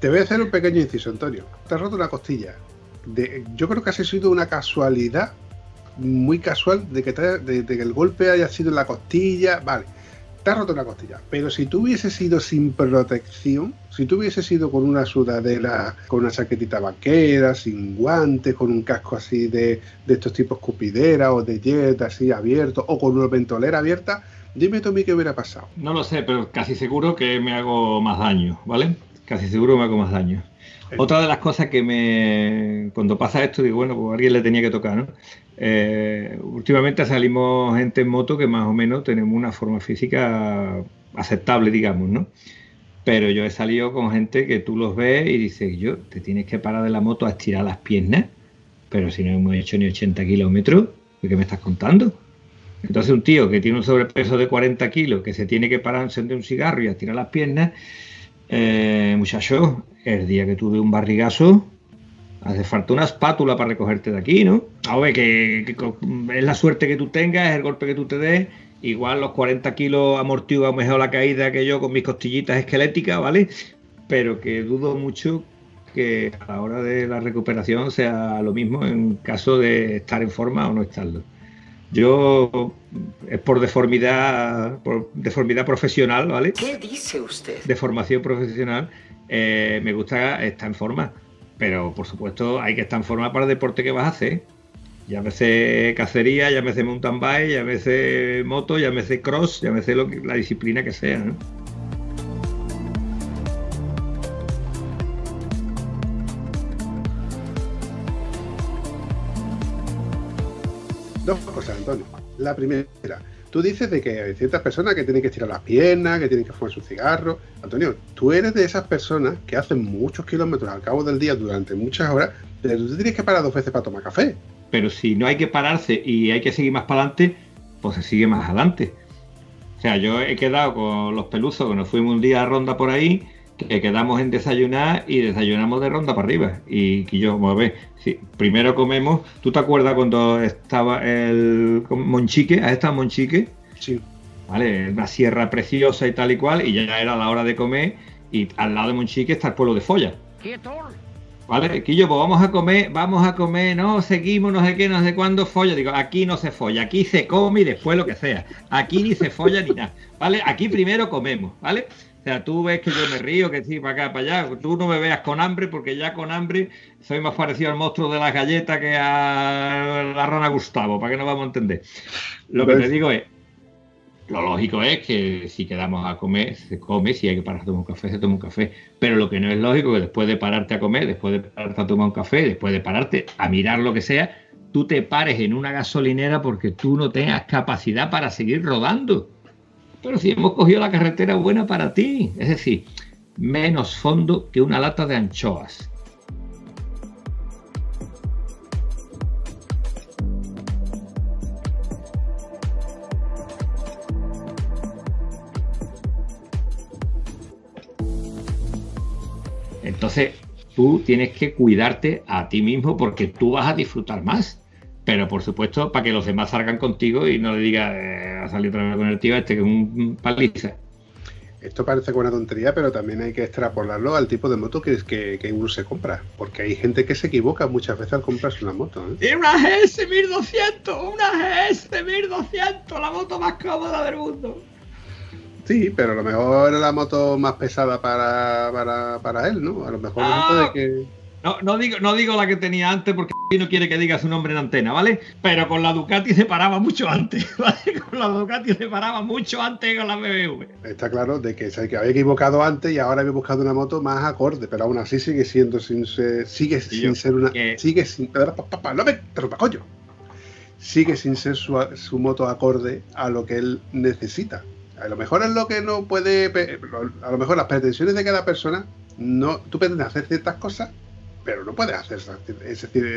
Te voy a hacer un pequeño inciso, Antonio. Te has roto una costilla. De, yo creo que ha sido una casualidad, muy casual, de que, te, de, de que el golpe haya sido en la costilla. Vale, te has roto una costilla. Pero si tú hubieses sido sin protección, si tú hubieses sido con una sudadera, con una chaquetita vaquera, sin guantes, con un casco así de, de estos tipos cupidera o de jet así abierto, o con una ventolera abierta, dime tú a mí qué hubiera pasado. No lo sé, pero casi seguro que me hago más daño, ¿vale? Casi seguro me hago más daño. Sí. Otra de las cosas que me... Cuando pasa esto, digo, bueno, pues a alguien le tenía que tocar, ¿no? Eh, últimamente salimos gente en moto que más o menos tenemos una forma física aceptable, digamos, ¿no? Pero yo he salido con gente que tú los ves y dices, yo, te tienes que parar de la moto a estirar las piernas, pero si no hemos hecho ni ochenta kilómetros, ¿qué me estás contando? Entonces un tío que tiene un sobrepeso de cuarenta kilos, que se tiene que parar a encender un cigarro y a estirar las piernas, eh, muchacho, el día que tuve un barrigazo, hace falta una espátula para recogerte de aquí, ¿no? A ver, que, que, que es la suerte que tú tengas, es el golpe que tú te des. Igual los cuarenta kilos amortiguan mejor la caída que yo con mis costillitas esqueléticas, ¿vale? Pero que dudo mucho que a la hora de la recuperación sea lo mismo en caso de estar en forma o no estarlo. Yo es por deformidad, por deformidad profesional, ¿vale? ¿Qué dice usted? Deformación profesional, eh, me gusta estar en forma, pero por supuesto hay que estar en forma para el deporte que vas a hacer. Llámese cacería, llámese mountain bike, llámese moto, llámese cross, llámese lo que, la disciplina que sea, ¿no? Dos cosas, Antonio. La primera, tú dices de que hay ciertas personas que tienen que estirar las piernas, que tienen que fumar su cigarro. Antonio, tú eres de esas personas que hacen muchos kilómetros al cabo del día durante muchas horas, pero tú tienes que parar dos veces para tomar café. Pero si no hay que pararse y hay que seguir más para adelante, pues se sigue más adelante. O sea, yo he quedado con los peluzos, que nos fuimos un día a Ronda por ahí, que quedamos en desayunar y desayunamos de Ronda para arriba. Y que yo, como ves, si primero comemos... ¿Tú te acuerdas cuando estaba el Monchique? ¿Has estado en Monchique? Sí. Vale, una sierra preciosa y tal y cual, y ya era la hora de comer, y al lado de Monchique está el pueblo de Folla. Vale, Quillo, pues vamos a comer, vamos a comer, no, seguimos, no sé qué, no sé cuándo, folla. Digo, aquí no se folla, aquí se come y después lo que sea. Aquí ni se folla ni nada, ¿vale? Aquí primero comemos, ¿vale? O sea, tú ves que yo me río, que sí, para acá, para allá. Tú no me veas con hambre, porque ya con hambre soy más parecido al monstruo de las galletas que a la rana Gustavo, para que no vamos a entender. Lo que te digo es, lo lógico es que si quedamos a comer, se come, si hay que parar a tomar un café, se toma un café. Pero lo que no es lógico es que después de pararte a comer, después de pararte a tomar un café, después de pararte a mirar lo que sea, tú te pares en una gasolinera porque tú no tengas capacidad para seguir rodando. Pero si hemos cogido la carretera buena para ti, es decir, menos fondo que una lata de anchoas. Entonces, tú tienes que cuidarte a ti mismo porque tú vas a disfrutar más. Pero, por supuesto, para que los demás salgan contigo y no le digas, eh, ha salido otra vez con el tío este, que es un paliza. Esto parece una tontería, pero también hay que extrapolarlo al tipo de moto que, que, que uno se compra. Porque hay gente que se equivoca muchas veces al comprarse una moto, ¿eh? ¡Tiene una G S mil doscientos! ¡Una G S mil doscientos! ¡La moto más cómoda del mundo! Sí, pero a lo mejor era la moto más pesada para, para, para él, ¿no? A lo mejor no. De que... No, no, digo, no digo la que tenía antes porque no quiere que diga su nombre en antena, ¿vale? Pero con la Ducati se paraba mucho antes, ¿vale? Con la Ducati se paraba mucho antes que con la B M W. Está claro de que se había equivocado antes y ahora había buscado una moto más acorde, pero aún así sigue siendo sin ser, sigue sin yo, ser una... Que... Sigue sin... No me interrumpa, coño. Sigue sin ser su, su moto acorde a lo que él necesita. A lo mejor es lo que no puede... A lo mejor las pretensiones de cada persona, no, tú pretendes hacer ciertas cosas, pero no puedes hacer esas,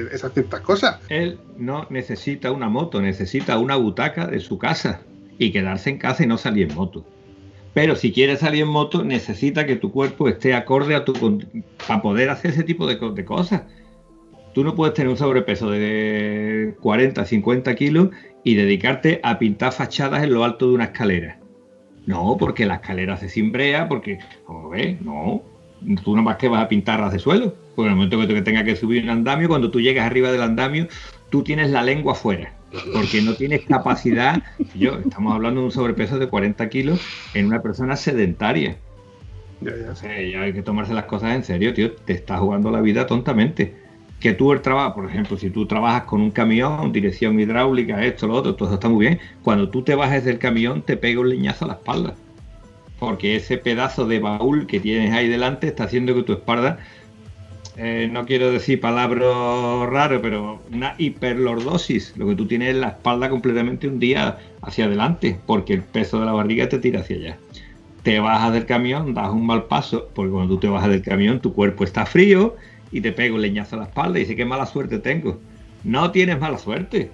esas ciertas cosas. Él no necesita una moto, necesita una butaca de su casa y quedarse en casa y no salir en moto. Pero si quieres salir en moto, necesita que tu cuerpo esté acorde a tu... para poder hacer ese tipo de, de cosas. Tú no puedes tener un sobrepeso de cuarenta, cincuenta kilos y dedicarte a pintar fachadas en lo alto de una escalera. No, porque la escalera se cimbrea, porque... Como ves, no... Tú nomás que vas a pintarlas de suelo, porque en el momento que tú tengas que subir un andamio, cuando tú llegas arriba del andamio, tú tienes la lengua afuera, porque no tienes capacidad. Yo, estamos hablando de un sobrepeso de cuarenta kilos en una persona sedentaria. Ya, ya. O sea, ya hay que tomarse las cosas en serio, tío. Te estás jugando la vida tontamente. Que tú el trabajo, por ejemplo, si tú trabajas con un camión, dirección hidráulica, esto, lo otro, todo eso está muy bien. Cuando tú te bajes del camión, te pega un leñazo a la espalda. Porque ese pedazo de baúl que tienes ahí delante está haciendo que tu espalda, eh, no quiero decir palabras raras, pero una hiperlordosis. Lo que tú tienes es la espalda completamente hundida hacia adelante, porque el peso de la barriga te tira hacia allá. Te bajas del camión, das un mal paso, porque cuando tú te bajas del camión tu cuerpo está frío y te pega un leñazo a la espalda y dices, qué mala suerte tengo. No tienes mala suerte.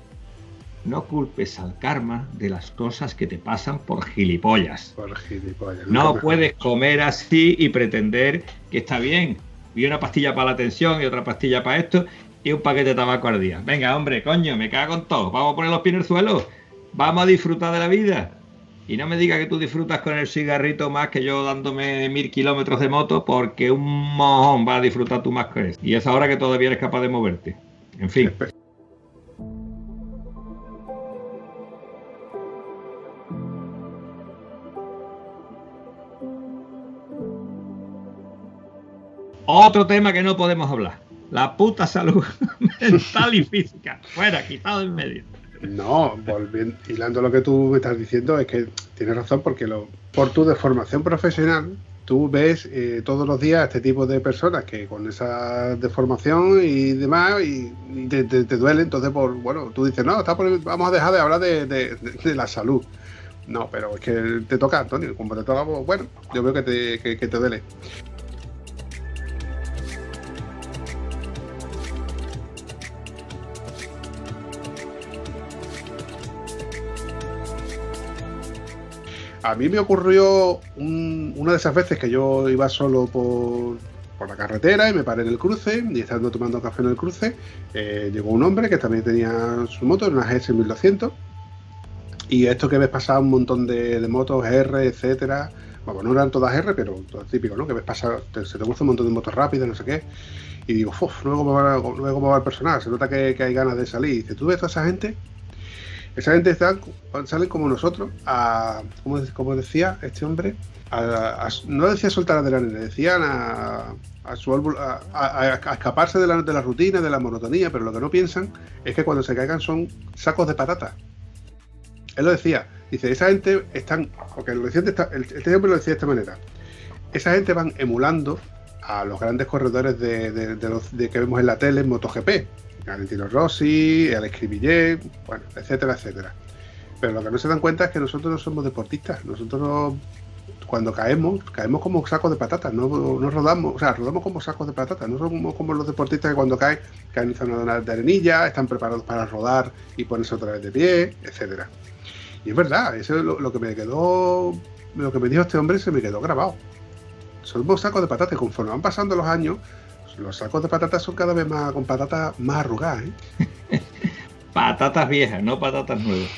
No culpes al karma de las cosas que te pasan por gilipollas. Por gilipollas. No puedes comer así y pretender que está bien. Y una pastilla para la tensión y otra pastilla para esto y un paquete de tabaco al día. Venga, hombre, coño, me cago en todo. Vamos a poner los pies en el suelo. Vamos a disfrutar de la vida. Y no me digas que tú disfrutas con el cigarrito más que yo dándome mil kilómetros de moto, porque un mojón va a disfrutar tú más que eso. Y es ahora que todavía eres capaz de moverte. En fin. Otro tema que no podemos hablar. La puta salud mental y física. Fuera, quitado en medio. No, volviendo, hilando lo que tú me estás diciendo, es que tienes razón, porque lo, por tu deformación profesional, tú ves eh, todos los días a este tipo de personas que con esa deformación y demás, y, y te, te, te duele. Entonces, por, bueno, tú dices, no, está por, vamos a dejar de hablar de, de, de, de la salud. No, pero es que te toca, Antonio. Como te toca, bueno, yo veo que te, que, que te duele. A mí me ocurrió un, una de esas veces que yo iba solo por, por la carretera y me paré en el cruce y estando tomando café en el cruce, eh, llegó un hombre que también tenía su moto, una G S mil doscientos, y esto que ves pasar un montón de, de motos, R, etcétera, bueno, no eran todas R, pero todo típico, ¿no? Que ves pasar, te, se te gusta un montón de motos rápidas, no sé qué, Y digo, uff, luego me va, luego me va el personal, se nota que, que hay ganas de salir. Y dice, tú ves toda esa gente, esa gente están, salen como nosotros, a, como, como decía este hombre, a, a, a, no decía soltar adrenalina, decían a, a, su, a, a, a escaparse de la, de la rutina, de la monotonía, pero lo que no piensan es que cuando se caigan son sacos de patatas. Él lo decía, dice, esa gente están, porque lo decía, este hombre lo decía de esta manera, esa gente van emulando a los grandes corredores de, de, de, los, de que vemos en la tele, en MotoGP, a Valentino Rossi, al Escribillet, bueno, etcétera, etcétera. Pero lo que no se dan cuenta es que nosotros no somos deportistas, nosotros no, cuando caemos, caemos como sacos de patatas, no, no rodamos, o sea, rodamos como sacos de patatas, no somos como los deportistas que cuando caen, caen en zona de arenilla, están preparados para rodar y ponerse otra vez de pie, etcétera. Y es verdad, eso es lo, lo que me quedó, lo que me dijo este hombre se me quedó grabado. Somos sacos de patatas, conforme van pasando los años, los sacos de patatas son cada vez más con patatas más arrugadas, ¿eh? Patatas viejas, no patatas nuevas.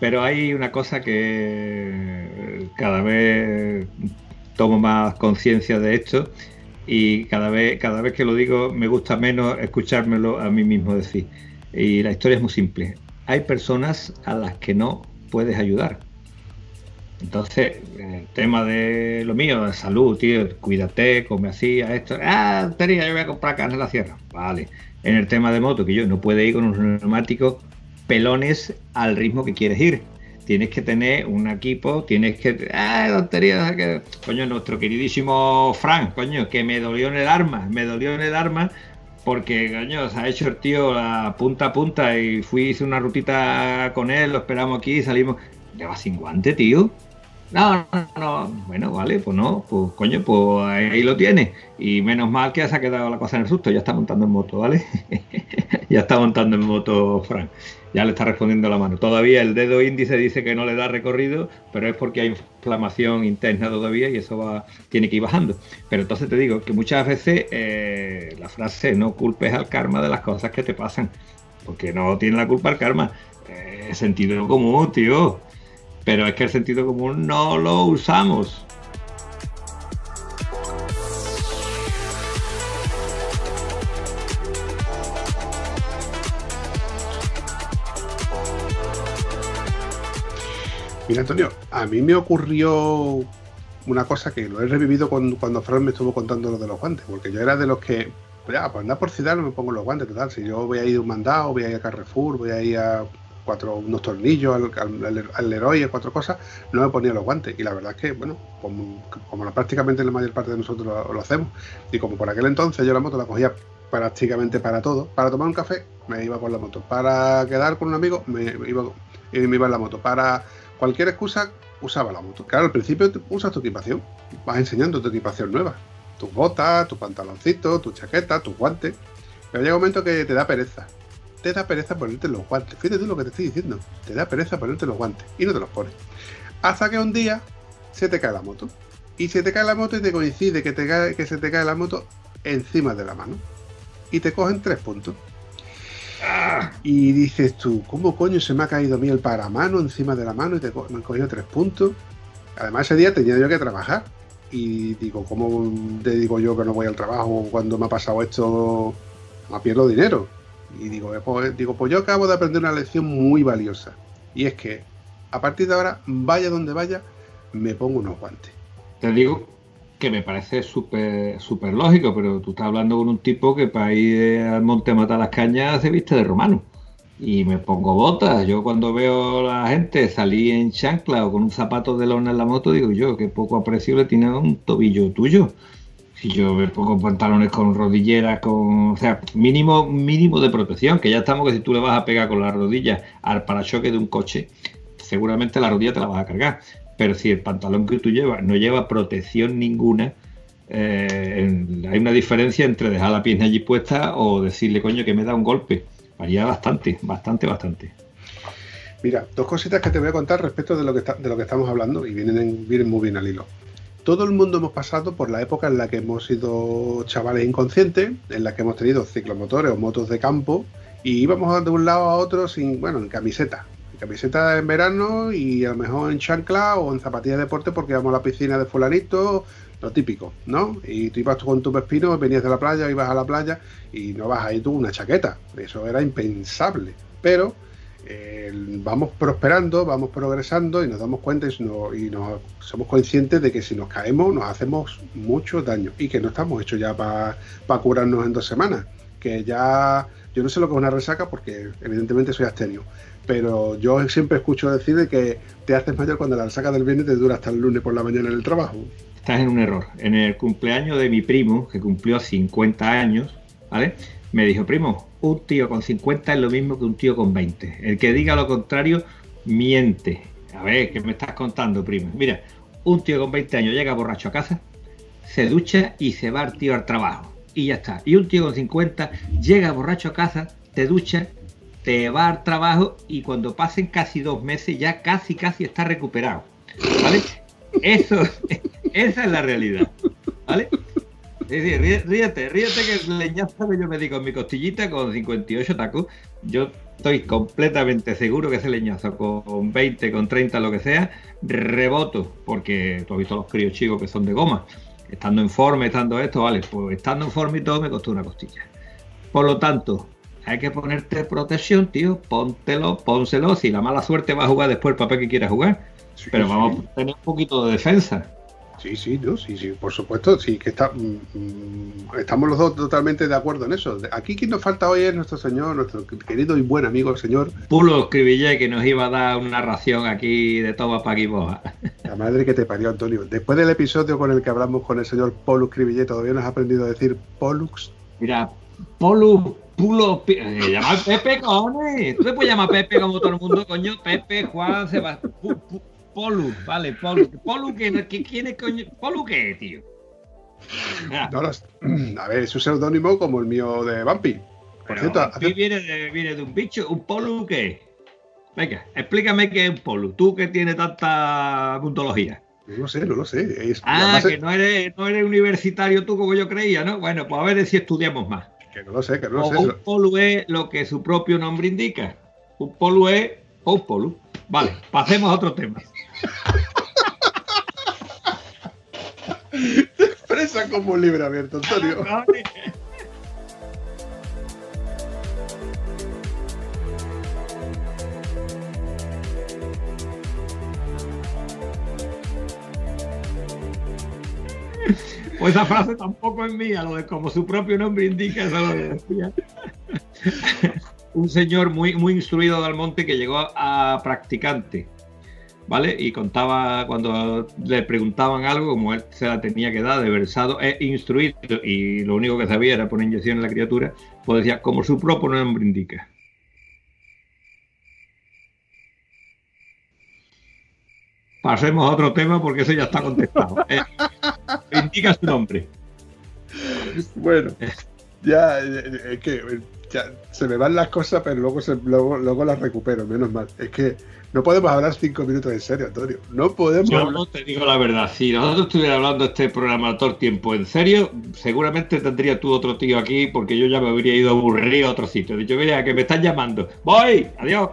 Pero hay una cosa que cada vez tomo más conciencia de esto y cada vez, cada vez que lo digo me gusta menos escuchármelo a mí mismo decir. Y la historia es muy simple. Hay personas a las que no puedes ayudar. Entonces, el tema de lo mío, de salud, tío, cuídate, come así, a esto. Ah, tontería, yo voy a comprar carne en la sierra. Vale. En el tema de moto, que yo no puedo ir con unos neumáticos pelones al ritmo que quieres ir. Tienes que tener un equipo, tienes que... Ah, tontería, que... Coño, nuestro queridísimo Frank, coño, que me dolió en el arma, me dolió en el arma. Porque, coño, se ha hecho el tío la punta a punta y fui, hice una rutita con él, lo esperamos aquí, salimos... ¿Llevas sin guante, tío? No, no, no. Bueno, vale, pues no, pues coño, pues ahí lo tienes. Y menos mal que ya se ha quedado la cosa en el susto, ya está montando en moto, ¿vale? Ya está montando en moto, Frank. Ya le está respondiendo la mano. Todavía el dedo índice dice que no le da recorrido, pero es porque hay inflamación interna todavía y eso va, tiene que ir bajando. Pero entonces te digo que muchas veces eh, la frase no culpes al karma de las cosas que te pasan, porque no tiene la culpa el karma. Eh, sentido común, tío. Pero es que el sentido común no lo usamos. Mira, Antonio, a mí me ocurrió una cosa que lo he revivido cuando, cuando Fran me estuvo contando lo de los guantes, porque yo era de los que, pues, ah, pues andar por ciudad no me pongo los guantes, total, si yo voy a ir a un mandado, voy a ir a Carrefour, voy a ir a... cuatro, unos tornillos al, al, al Leroy, cuatro cosas, no me ponía los guantes. Y la verdad es que, bueno, como, como prácticamente la mayor parte de nosotros lo, lo hacemos, y como por aquel entonces yo la moto la cogía prácticamente para todo, para tomar un café me iba con la moto, para quedar con un amigo me iba, me iba en la moto, para cualquier excusa usaba la moto. Claro, al principio usas tu equipación, vas enseñando tu equipación nueva, tus botas, tus pantaloncitos, tu chaqueta, tus guantes, pero llega un momento que te da pereza. Te da pereza ponerte los guantes. Fíjate tú lo que te estoy diciendo. Te da pereza ponerte los guantes y no te los pones. Hasta que un día se te cae la moto. Y se te cae la moto y te coincide que, te cae, que se te cae la moto encima de la mano. Y te cogen tres puntos. Y dices tú, ¿cómo coño se me ha caído a mí el paramano encima de la mano y te co- me han cogido tres puntos? Además ese día tenía yo que trabajar. Y digo, ¿cómo te digo yo que no voy al trabajo cuando me ha pasado esto? Me pierdo dinero. Y digo pues, digo, pues yo acabo de aprender una lección muy valiosa. Y es que a partir de ahora, vaya donde vaya, me pongo unos guantes. Te digo que me parece súper súper lógico, pero tú estás hablando con un tipo que para ir al monte a Mata las Cañas se viste de romano. Y me pongo botas. Yo cuando veo a la gente salir en chancla o con un zapato de lona en la moto, digo yo, qué poco apreciable tiene un tobillo tuyo. Si yo me pongo pantalones con rodilleras, con, o sea, mínimo mínimo de protección, que ya estamos que si tú le vas a pegar con las rodillas al parachoque de un coche, seguramente la rodilla te la vas a cargar. Pero si el pantalón que tú llevas no lleva protección ninguna, eh, en, hay una diferencia entre dejar la pierna allí puesta o decirle, coño, que me da un golpe. Varía bastante, bastante, bastante. Mira, dos cositas que te voy a contar respecto de lo que, está, de lo que estamos hablando y vienen, en, vienen muy bien al hilo. Todo el mundo hemos pasado por la época en la que hemos sido chavales inconscientes, en la que hemos tenido ciclomotores o motos de campo y íbamos de un lado a otro sin, bueno, en camiseta. En camiseta en verano y a lo mejor en chancla o en zapatillas de deporte porque vamos a la piscina de fulanito, lo típico, ¿no? Y tú ibas tú con tu pepino, venías de la playa, ibas a la playa y no vas ahí tú una chaqueta. Eso era impensable. Pero eh, vamos prosperando, vamos progresando y nos damos cuenta y, no, y nos, somos conscientes de que si nos caemos nos hacemos mucho daño y que no estamos hechos ya para pa curarnos en dos semanas. Que ya, yo no sé lo que es una resaca porque evidentemente soy abstenio, pero yo siempre escucho decir de que te haces mayor cuando la resaca del viernes te dura hasta el lunes por la mañana en el trabajo. Estás en un error. En el cumpleaños de mi primo, que cumplió cincuenta años, ¿vale? Me dijo, primo, un tío con cincuenta es lo mismo que un tío con veinte. El que diga lo contrario, miente. A ver, ¿qué me estás contando, primo? Mira, un tío con veinte años llega borracho a casa, se ducha y se va el tío al trabajo. Y ya está. Y un tío con cincuenta llega borracho a casa, te ducha, te va al trabajo y cuando pasen casi dos meses ya casi, casi está recuperado, ¿vale? Eso, esa es la realidad, ¿vale? Es decir, rí, ríete, ríete que leñazo que yo me di con mi costillita con cincuenta y ocho tacos. Yo estoy completamente seguro que ese leñazo con veinte, con treinta, lo que sea, reboto, porque tú has visto los críos chicos que son de goma. Estando en forma, estando esto, vale, pues estando en forma y todo me costó una costilla. Por lo tanto, hay que ponerte protección, tío, póntelo, pónselo, si la mala suerte va a jugar después el papel que quieras jugar, sí, pero sí. Vamos a tener un poquito de defensa. Sí, sí, no, sí, sí, por supuesto, sí, que está, mm, estamos los dos totalmente de acuerdo en eso. Aquí quien nos falta hoy es nuestro señor, nuestro querido y buen amigo el señor Polo Escribillé, que nos iba a dar una ración aquí de tomas para aquí boja. La madre que te parió, Antonio. Después del episodio con el que hablamos con el señor Polu Escribillé, ¿todavía no has aprendido a decir Polux? Mira, Polu, Pulo, eh, llamar Pepe, cojones. Tú te puedes llamar Pepe como todo el mundo, coño, Pepe, Juan, Sebastián, pu, pu. Polu, vale, Polu. ¿Polu qué? ¿Quién es coño? ¿Polu qué, tío? No, no, a ver, es un seudónimo como el mío de Vampy. Por cierto, Vampy hace... viene, de, viene de un bicho. ¿Un Polu qué? Venga, explícame qué es un Polu. Tú que tienes tanta puntología. No lo sé, no lo sé. Es, ah, que es... no, eres, no eres universitario tú como yo creía, ¿no? Bueno, pues a ver si estudiamos más. Que no lo sé, que no lo o sé. Un Polu es lo que su propio nombre indica. Un Polu es un Polu. Vale, pasemos a otro tema. Te expresa como un libro abierto, Antonio. Pues esa frase tampoco es mía, lo de como su propio nombre indica, eso lo decía. Un señor muy, muy instruido de Almonte que llegó a practicante, ¿vale? Y contaba, cuando le preguntaban algo, como él se la tenía que dar de versado, es instruido, y lo único que sabía era poner inyección en la criatura, pues decía, como su propio nombre indica. Pasemos a otro tema porque eso ya está contestado. Eh, indica su nombre. Bueno, ya, es que... Ya, se me van las cosas, pero luego, se, luego, luego las recupero, menos mal. Es que no podemos hablar cinco minutos en serio, Antonio. No podemos Yo hablar... no te digo la verdad. Si nosotros estuviéramos hablando este programa todo el tiempo en serio, seguramente tendría tú otro tío aquí, porque yo ya me habría ido aburrido a otro sitio. He dicho, mira, que me están llamando. ¡Voy! ¡Adiós!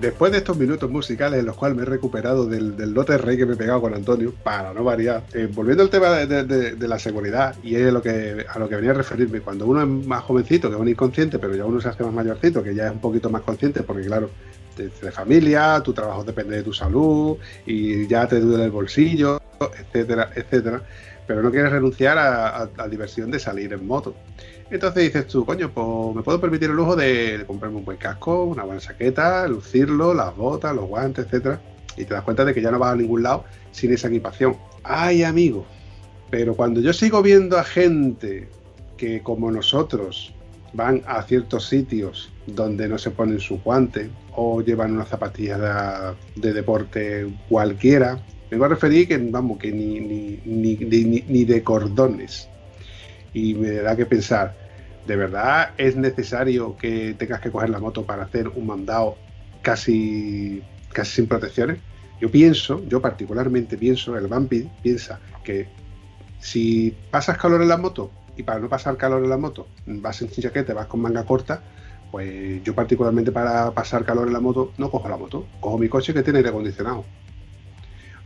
Después de estos minutos musicales en los cuales me he recuperado del, del lote rey que me he pegado con Antonio, para no variar, eh, volviendo al tema de, de, de la seguridad, y es lo que, a lo que venía a referirme, cuando uno es más jovencito, que es un inconsciente, pero ya uno se hace más mayorcito, que ya es un poquito más consciente, porque claro, de familia, tu trabajo depende de tu salud, y ya te duele el bolsillo, etcétera, etcétera, pero no quieres renunciar a, a la diversión de salir en moto. Entonces dices tú, coño, pues me puedo permitir el lujo de, de comprarme un buen casco, una buena chaqueta, lucirlo, las botas, los guantes, etcétera. Y te das cuenta de que ya no vas a ningún lado sin esa equipación. ¡Ay, amigo! Pero cuando yo sigo viendo a gente que, como nosotros, van a ciertos sitios donde no se ponen sus guantes o llevan una zapatilla de, de deporte cualquiera, me voy a referir que, vamos, que ni, ni, ni, ni, ni de cordones. Y me da que pensar, ¿de verdad es necesario que tengas que coger la moto para hacer un mandado casi, casi sin protecciones? Yo pienso, yo particularmente pienso, el Vampy piensa que si pasas calor en la moto, y para no pasar calor en la moto vas sin chaqueta, vas con manga corta, pues yo particularmente para pasar calor en la moto no cojo la moto, cojo mi coche que tiene aire acondicionado.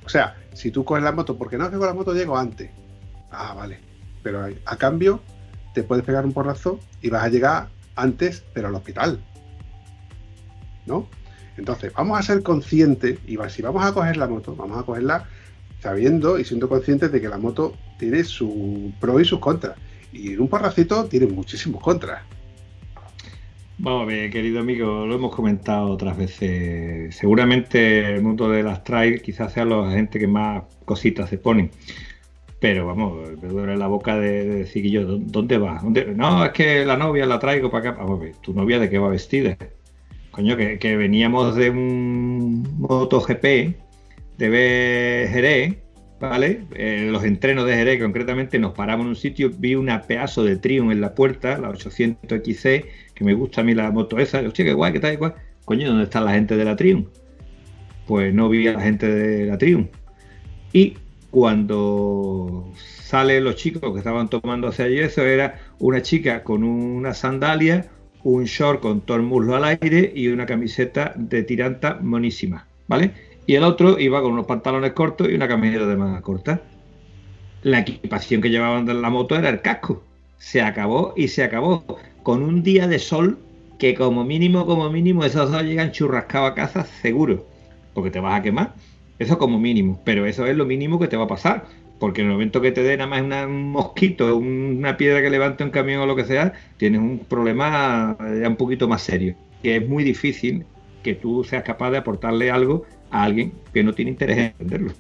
O sea, si tú coges la moto, porque no, que con la moto llego antes. Ah, vale. Pero a cambio te puedes pegar un porrazo y vas a llegar antes, pero al hospital, ¿no? Entonces, vamos a ser conscientes, y si vamos a coger la moto, vamos a cogerla sabiendo y siendo conscientes de que la moto tiene sus pros y sus contras. Y en un porracito tiene muchísimos contras. Vamos bien, querido amigo, lo hemos comentado otras veces. Seguramente el mundo de las trail quizás sea la gente que más cositas se ponen. Pero vamos, me duele la boca de, de decir que yo, ¿dónde vas? ¿Dónde? No, es que la novia la traigo para acá. Vamos a ver, ¿tu novia de qué va vestida? Coño, que, que veníamos de un MotoGP, de ver Jerez, ¿vale? Eh, los entrenos de Jerez, concretamente, nos paramos en un sitio, vi un pedazo de Triumph en la puerta, la ochocientos equis ce, que me gusta a mí la moto esa. Hostia, qué guay, qué tal, igual. Coño, ¿dónde está la gente de la Triumph? Pues no vi a la gente de la Triumph. Y cuando salen los chicos que estaban tomando hacia allí, eso era una chica con una sandalia, un short con todo el muslo al aire y una camiseta de tiranta monísima, ¿vale? Y el otro iba con unos pantalones cortos y una camiseta de manga corta. La equipación que llevaban de la moto era el casco. Se acabó y se acabó. Con un día de sol que como mínimo, como mínimo, esos dos llegan churrascados a casa seguro, porque te vas a quemar. Eso como mínimo, pero eso es lo mínimo que te va a pasar, porque en el momento que te dé nada más una, un mosquito, una piedra que levante un camión o lo que sea, tienes un problema ya un poquito más serio, que es muy difícil que tú seas capaz de aportarle algo a alguien que no tiene interés en entenderlo.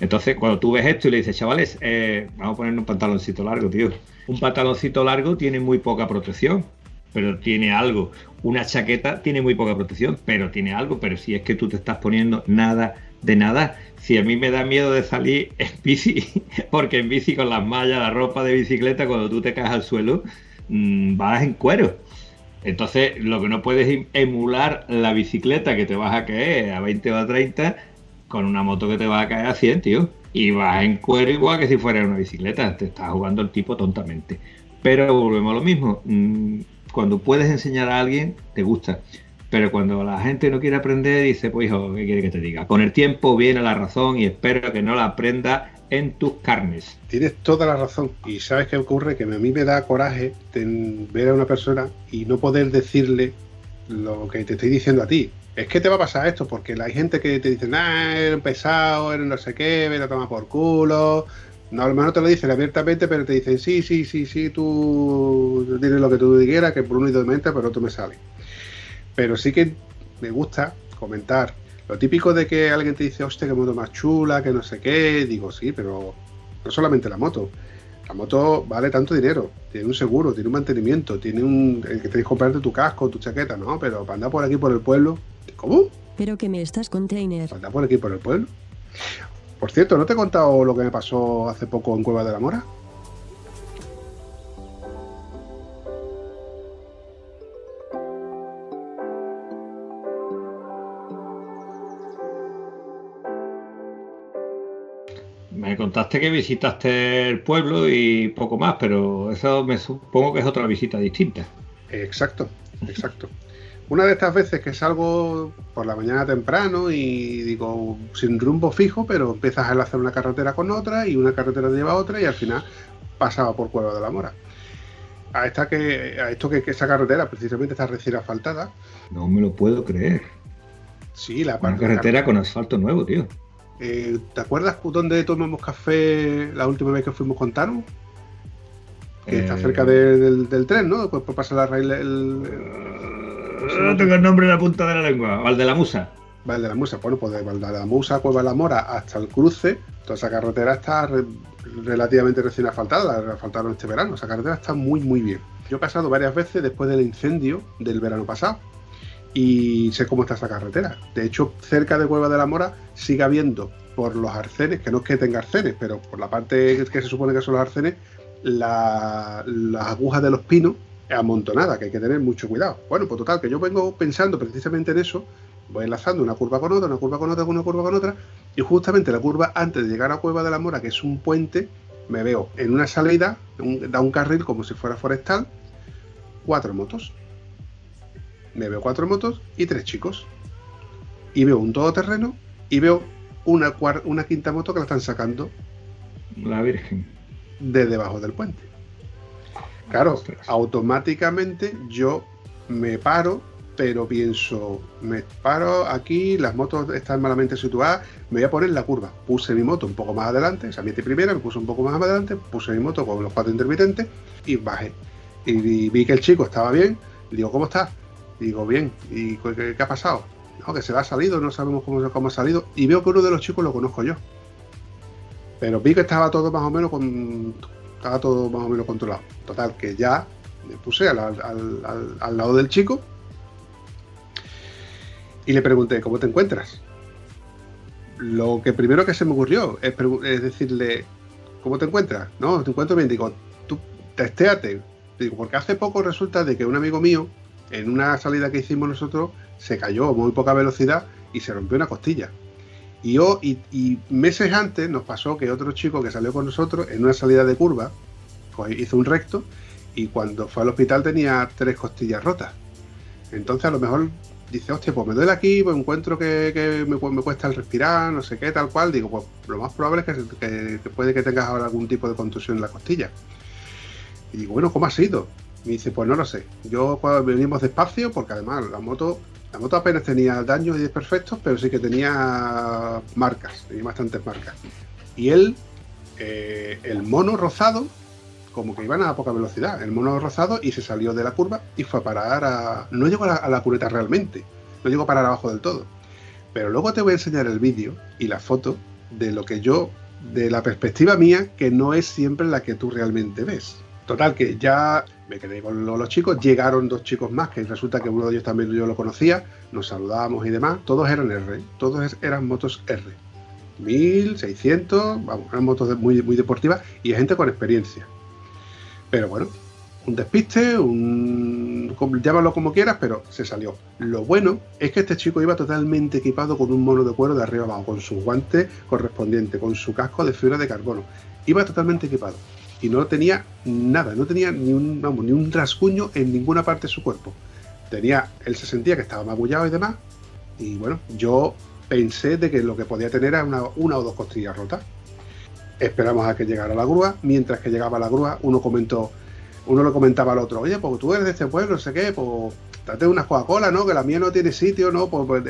Entonces, cuando tú ves esto y le dices, chavales, eh, vamos a poner un pantaloncito largo, tío. Un pantaloncito largo tiene muy poca protección, pero tiene algo. Una chaqueta tiene muy poca protección, pero tiene algo. Pero si es que tú te estás poniendo nada de nada, si a mí me da miedo de salir en bici, porque en bici con las mallas, la ropa de bicicleta, cuando tú te caes al suelo, mmm, vas en cuero. Entonces, lo que no puedes es emular la bicicleta que te vas a caer a veinte o a treinta con una moto que te vas a caer a cien, tío. Y vas en cuero igual que si fuera una bicicleta. Te estás jugando el tipo tontamente. Pero volvemos a lo mismo. Mmm, cuando puedes enseñar a alguien, te gusta. Pero cuando la gente no quiere aprender, dice, pues hijo, ¿qué quiere que te diga? Con el tiempo viene la razón y espero que no la aprendas en tus carnes. Tienes toda la razón. Y ¿sabes qué ocurre? Que a mí me da coraje ver a una persona y no poder decirle lo que te estoy diciendo a ti. Es que te va a pasar esto, porque hay gente que te dice, ah, eres un pesado, eres no sé qué, me la tomas por culo. No, a lo mejor no te lo dicen abiertamente, pero te dicen, sí, sí, sí, sí, tú tienes lo que tú quieras, que por uno y dos mentes, pero tú me sales. Pero sí que me gusta comentar. Lo típico de que alguien te dice, hostia, qué moto más chula, que no sé qué. Digo, sí, pero no solamente la moto. La moto vale tanto dinero. Tiene un seguro, tiene un mantenimiento, tiene un... el que te dijo comprarte tu casco, tu chaqueta, ¿no? Pero para andar por aquí, por el pueblo... ¿Cómo? Pero que me estás container. ¿Para andar por aquí, por el pueblo? Por cierto, ¿no te he contado lo que me pasó hace poco en Cueva de la Mora? Me contaste que visitaste el pueblo y poco más, pero eso me supongo que es otra visita distinta. Exacto, exacto. Una de estas veces que salgo por la mañana temprano y digo, sin rumbo fijo, pero empiezas a enlazar una carretera con otra y una carretera te lleva a otra y al final pasaba por Cueva de la Mora. A, esta que, a esto que, que esa carretera precisamente está recién asfaltada. No me lo puedo creer. Sí, la parte... Una carretera con asfalto nuevo, tío. Eh, ¿Te acuerdas dónde tomamos café la última vez que fuimos con Tano? Que eh... está cerca de, del, del tren, ¿no? Después pasa la raíz... El... No tengo el nombre en la punta de la lengua. Val de la Musa. Val de la Musa. Bueno, pues de Val de la Musa, Cueva de la Mora, hasta el cruce. Toda esa carretera está re, relativamente recién asfaltada. La asfaltaron este verano. Esa carretera está muy, muy bien. Yo he pasado varias veces después del incendio del verano pasado. Y sé cómo está esa carretera. De hecho, cerca de Cueva de la Mora sigue habiendo, por los arcenes, que no es que tenga arcenes, pero por la parte que se supone que son los arcenes, la, las agujas de los pinos amontonadas, que hay que tener mucho cuidado. Bueno, pues total, que yo vengo pensando precisamente en eso voy enlazando una curva con otra, una curva con otra, una curva con otra, y justamente la curva antes de llegar a Cueva de la Mora, que es un puente, me veo en una salida, un, da un carril como si fuera forestal, cuatro motos. Me veo cuatro motos y tres chicos. Y veo un todoterreno y veo una, una quinta moto que la están sacando. La Virgen. De debajo del puente. Claro, ostras. Automáticamente yo me paro, pero pienso, me paro aquí, las motos están malamente situadas, me voy a poner la curva. Puse mi moto un poco más adelante, o sea, mi primera, me puse un poco más adelante, puse mi moto con los cuatro intermitentes y bajé. Y, y vi que el chico estaba bien, le digo, ¿cómo estás? Digo, bien, ¿y qué, qué ha pasado? No, que se le ha salido, no sabemos cómo, cómo ha salido. Y veo que uno de los chicos lo conozco yo. Pero vi que estaba todo más o menos con, estaba todo más o menos controlado. Total, que ya me puse al, al, al, al lado del chico y le pregunté, ¿cómo te encuentras? Lo que primero que se me ocurrió es, es decirle, ¿cómo te encuentras? No, te encuentro bien. Digo, tú testéate. Digo, porque hace poco resulta de que un amigo mío, en una salida que hicimos nosotros, se cayó a muy poca velocidad y se rompió una costilla. Y, yo, y, y meses antes nos pasó que otro chico que salió con nosotros en una salida de curva, pues hizo un recto y cuando fue al hospital tenía tres costillas rotas. Entonces a lo mejor dice, hostia, pues me duele aquí, pues encuentro que, que me, me cuesta el respirar, no sé qué, tal cual. Digo, pues lo más probable es que, que, que puede que tengas ahora algún tipo de contusión en la costilla. Y digo, bueno, ¿cómo ha sido? Me dice, pues no lo sé. Yo cuando venimos despacio, porque además la moto, la moto apenas tenía daños y desperfectos, pero sí que tenía marcas, tenía bastantes marcas. Y él, eh, el mono rozado, como que iban a poca velocidad, el mono rozado y se salió de la curva y fue a parar a... No llegó a la, a la cuneta realmente, no llegó a parar abajo del todo. Pero luego te voy a enseñar el vídeo y la foto de lo que yo, de la perspectiva mía, que no es siempre la que tú realmente ves. Total, que ya me quedé con los chicos, llegaron dos chicos más, que resulta que uno de ellos también yo lo conocía, nos saludábamos y demás, todos eran R, todos eran motos R, mil seiscientos, vamos, eran motos muy, muy deportivas y gente con experiencia. Pero bueno, un despiste, un llámalo como quieras, pero se salió. Lo bueno es que este chico iba totalmente equipado con un mono de cuero de arriba abajo, con sus guantes correspondientes, con su casco de fibra de carbono, iba totalmente equipado. Y no tenía nada, no tenía ni un, vamos, ni un rasguño en ninguna parte de su cuerpo. Tenía, él se sentía que estaba magullado y demás. Y bueno, yo pensé de que lo que podía tener era una, una o dos costillas rotas. Esperamos a que llegara la grúa. Mientras que llegaba la grúa, uno comentó, uno le comentaba al otro, oye, pues tú eres de este pueblo, no sé qué, pues date unas Coca-Cola, ¿no? Que la mía no tiene sitio, ¿no? Pues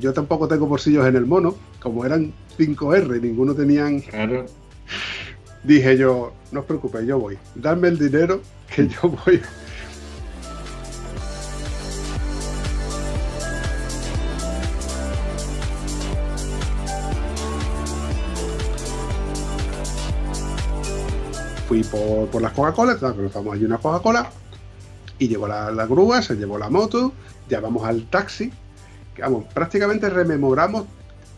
yo tampoco tengo bolsillos en el mono. Como eran cinco R, ninguno tenían. Claro. Dije yo, no os preocupéis, yo voy. Dadme el dinero que yo voy. Fui por, por las Coca-Cola, cruzamos allí una Coca-Cola y llegó la, la grúa, se llevó la moto, ya vamos al taxi. Vamos, prácticamente rememoramos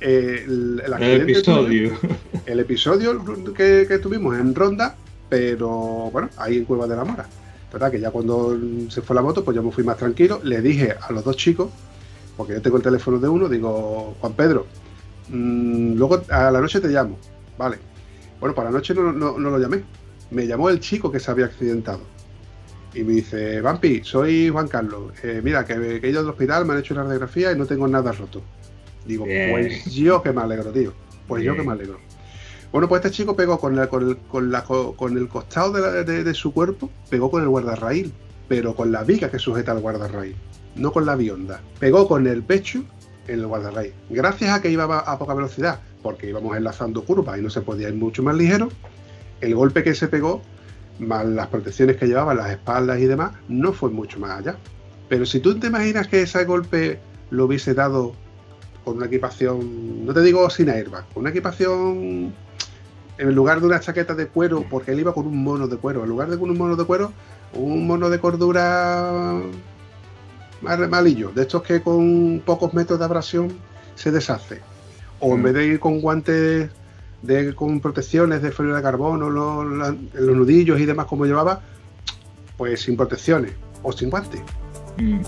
El, el, el episodio el episodio que, que tuvimos en Ronda, pero bueno, ahí en Cueva de la Mora. Total, que ya cuando se fue la moto, pues yo me fui más tranquilo. Le dije a los dos chicos, porque yo tengo el teléfono de uno, digo, Juan Pedro, mmm, luego a la noche te llamo, vale. Bueno, para la noche no, no, no lo llamé, me llamó el chico que se había accidentado y me dice, Vampy, soy Juan Carlos, eh, mira, que, que he ido al hospital, me han hecho una radiografía y no tengo nada roto. Digo, bien. Pues yo que me alegro, tío. Pues bien. yo que me alegro. Bueno, pues este chico pegó con, la, con, el, con, la, con el costado de, la, de, de su cuerpo, pegó con el guardarraíl, pero con la viga que sujeta al guardarraíl, no con la bionda. Pegó con el pecho en el guardarraíl. Gracias a que iba a, a poca velocidad, porque íbamos enlazando curvas y no se podía ir mucho más ligero, el golpe que se pegó, más las protecciones que llevaba, las espaldas y demás, no fue mucho más allá. Pero si tú te imaginas que ese golpe lo hubiese dado con una equipación, no te digo sin airbag, con una equipación en lugar de una chaqueta de cuero, porque él iba con un mono de cuero, en lugar de con un mono de cuero, un mono de cordura malillo, de estos que con pocos metros de abrasión se deshace, o en vez de ir con guantes de, con protecciones de fibra de carbono, los, los nudillos y demás como llevaba, pues sin protecciones o sin guantes. Mm.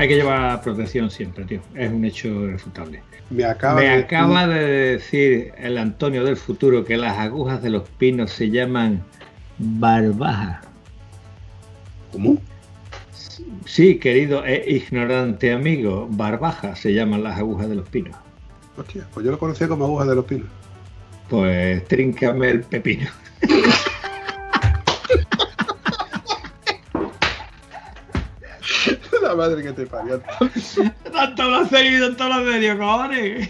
Hay que llevar protección siempre, tío. Es un hecho irrefutable. Me acaba, Me de... acaba de decir el Antonio del futuro que las agujas de los pinos se llaman barbaja. ¿Cómo? Sí, querido e ignorante amigo, barbaja se llaman las agujas de los pinos. Hostia, pues yo lo conocía como agujas de los pinos. Pues tríncame el pepino. La madre que te parió. Tanto lo serio, tanto lo serio, cojones.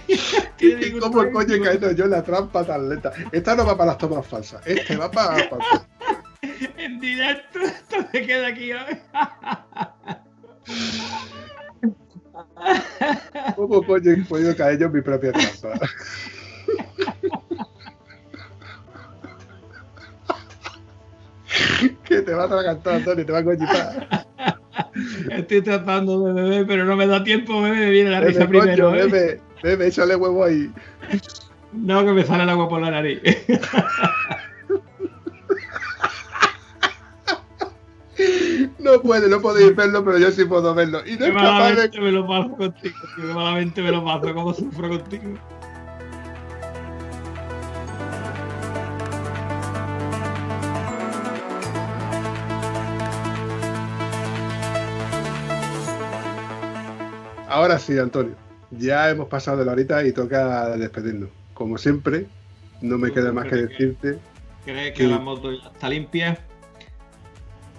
¿Cómo coño he caído yo en la trampa tan lenta? Esta no va para las tomas falsas, este va para... para... En directo, esto se queda aquí hoy. ¿Cómo coño he podido caer yo en mi propia trampa? Que te va a tragantar, Antonio, te va a coñipar. Estoy tratando de beber, pero no me da tiempo, bebé, me viene la bebe, risa coño, primero. ¿Eh? Bebe, bebe, échale huevo ahí. No, que me sale el agua por la nariz. No puede, no podéis verlo, pero yo sí puedo verlo. Y no es capaz de... Que malamente me lo paso contigo, que malamente me lo paso, como sufro contigo. Ahora sí, Antonio, ya hemos pasado de la horita y toca despedirnos. Como siempre, no me queda más que decirte... ¿Crees que, que la moto ya está limpia?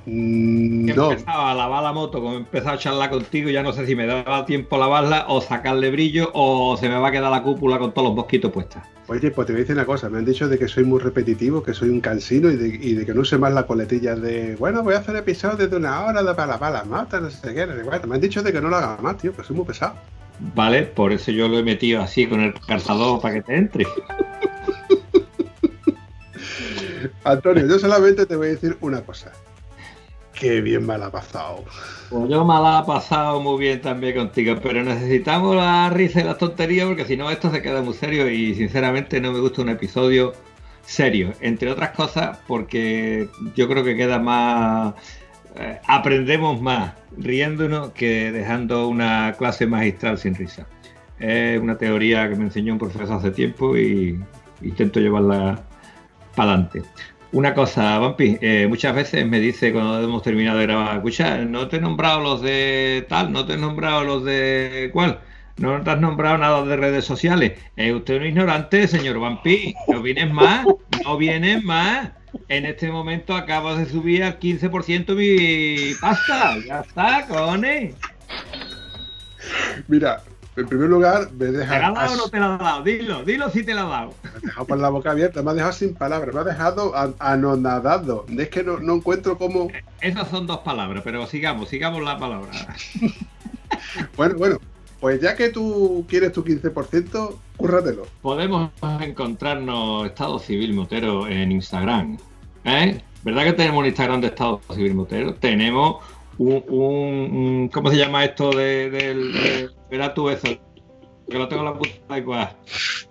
Mm, que no. Empezaba a lavar la moto, como empezaba a charlar contigo, ya no sé si me daba tiempo a lavarla o sacarle brillo o se me va a quedar la cúpula con todos los mosquitos puestas. Oye, pues te voy a decir una cosa, me han dicho de que soy muy repetitivo, que soy un cansino y de, y de que no use más la coletilla de, bueno, voy a hacer episodios de una hora de para para mata, no sé qué, bueno, me han dicho de que no lo haga más, tío, que soy muy pesado. Vale, por eso yo lo he metido así con el calzador para que te entre. Antonio, yo solamente te voy a decir una cosa. Qué bien me la ha pasado. Pues yo me la he pasado muy bien también contigo, pero necesitamos la risa y las tonterías porque si no esto se queda muy serio y sinceramente no me gusta un episodio serio, entre otras cosas porque yo creo que queda más... Eh, aprendemos más riéndonos que dejando una clase magistral sin risa. Es una teoría que me enseñó un profesor hace tiempo y intento llevarla para adelante. Una cosa, Bumpy, eh, muchas veces me dice cuando hemos terminado de grabar, escucha, no te he nombrado los de tal, no te he nombrado los de cual, no te has nombrado nada de redes sociales. ¿Es usted un ignorante, señor Bumpy? No vienes más, no vienes más. En este momento acabas de subir al quince por ciento mi pasta, ya está, cojones. Mira... En primer lugar, me deja... ¿Te la ha dado o no te la ha dado? Dilo, dilo si te la ha dado. Me ha dejado con la boca abierta, me ha dejado sin palabras, me ha dejado anonadado. Es que no, no encuentro cómo... Esas son dos palabras, pero sigamos, sigamos la palabra. Bueno, bueno, pues ya que tú quieres tu quince por ciento, cúrratelo. Podemos encontrarnos Estado Civil Motero en Instagram, ¿eh? ¿Verdad que tenemos un Instagram de Estado Civil Motero? Tenemos... Un, un, ¿cómo se llama esto del de, de, verá tú eso? Que lo tengo en la puta igual.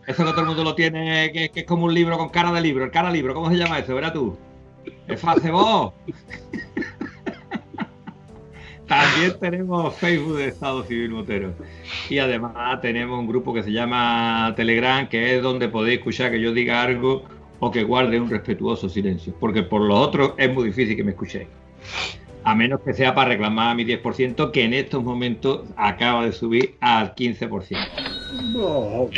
Eso no todo el mundo lo tiene, que, que es como un libro con cara de libro, el cara libro, ¿cómo se llama eso? Verá tú. Es Facebook. También tenemos Facebook de Estado Civil Motero. Y además tenemos un grupo que se llama Telegram, que es donde podéis escuchar que yo diga algo o que guarde un respetuoso silencio. Porque por los otros es muy difícil que me escuchéis. A menos que sea para reclamar mi diez por ciento, que en estos momentos acaba de subir al quince por ciento. No.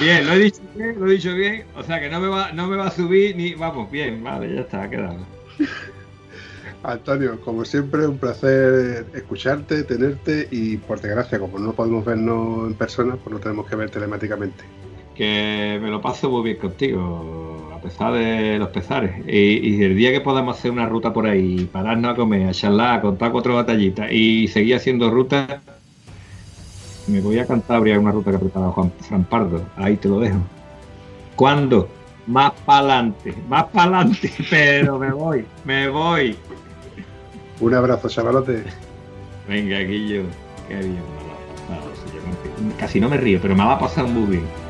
Bien, lo he dicho bien, lo he dicho bien. O sea que no me va, no me va a subir ni... Vamos, bien, vale, ya está, ha quedado. Antonio, como siempre, un placer escucharte, tenerte y, por desgracia, como no podemos vernos en persona, pues no tenemos que ver telemáticamente. Que me lo paso muy bien contigo, a pesar de los pesares. Y, y el día que podamos hacer una ruta por ahí, pararnos a comer, a charlar, a contar cuatro batallitas y seguir haciendo rutas, me voy a Cantabria, una ruta que ha preparado Juan Fran Pardo. Ahí te lo dejo. ¿Cuándo? Más para adelante, más para adelante, pero me voy, me voy. Un abrazo, chavalote. Venga, Guillo, qué bien, me la ha pasado. Casi no me río, pero me la ha pasado muy bien.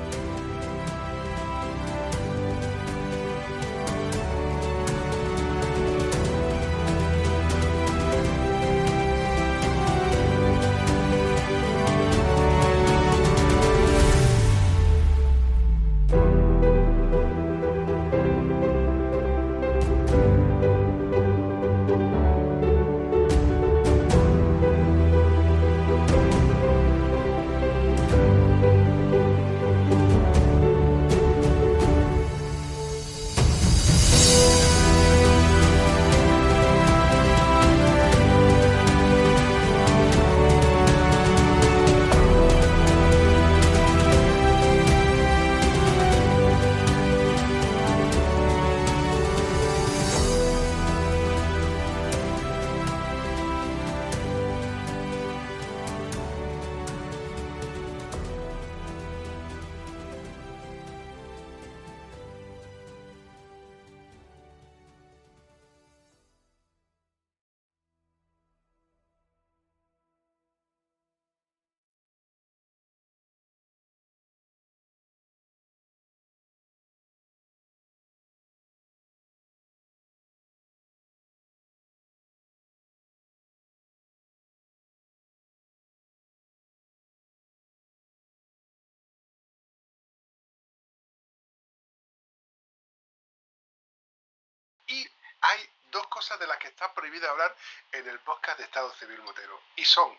hay dos cosas de las que está prohibido hablar en el podcast de Estado Civil Motero. Y son...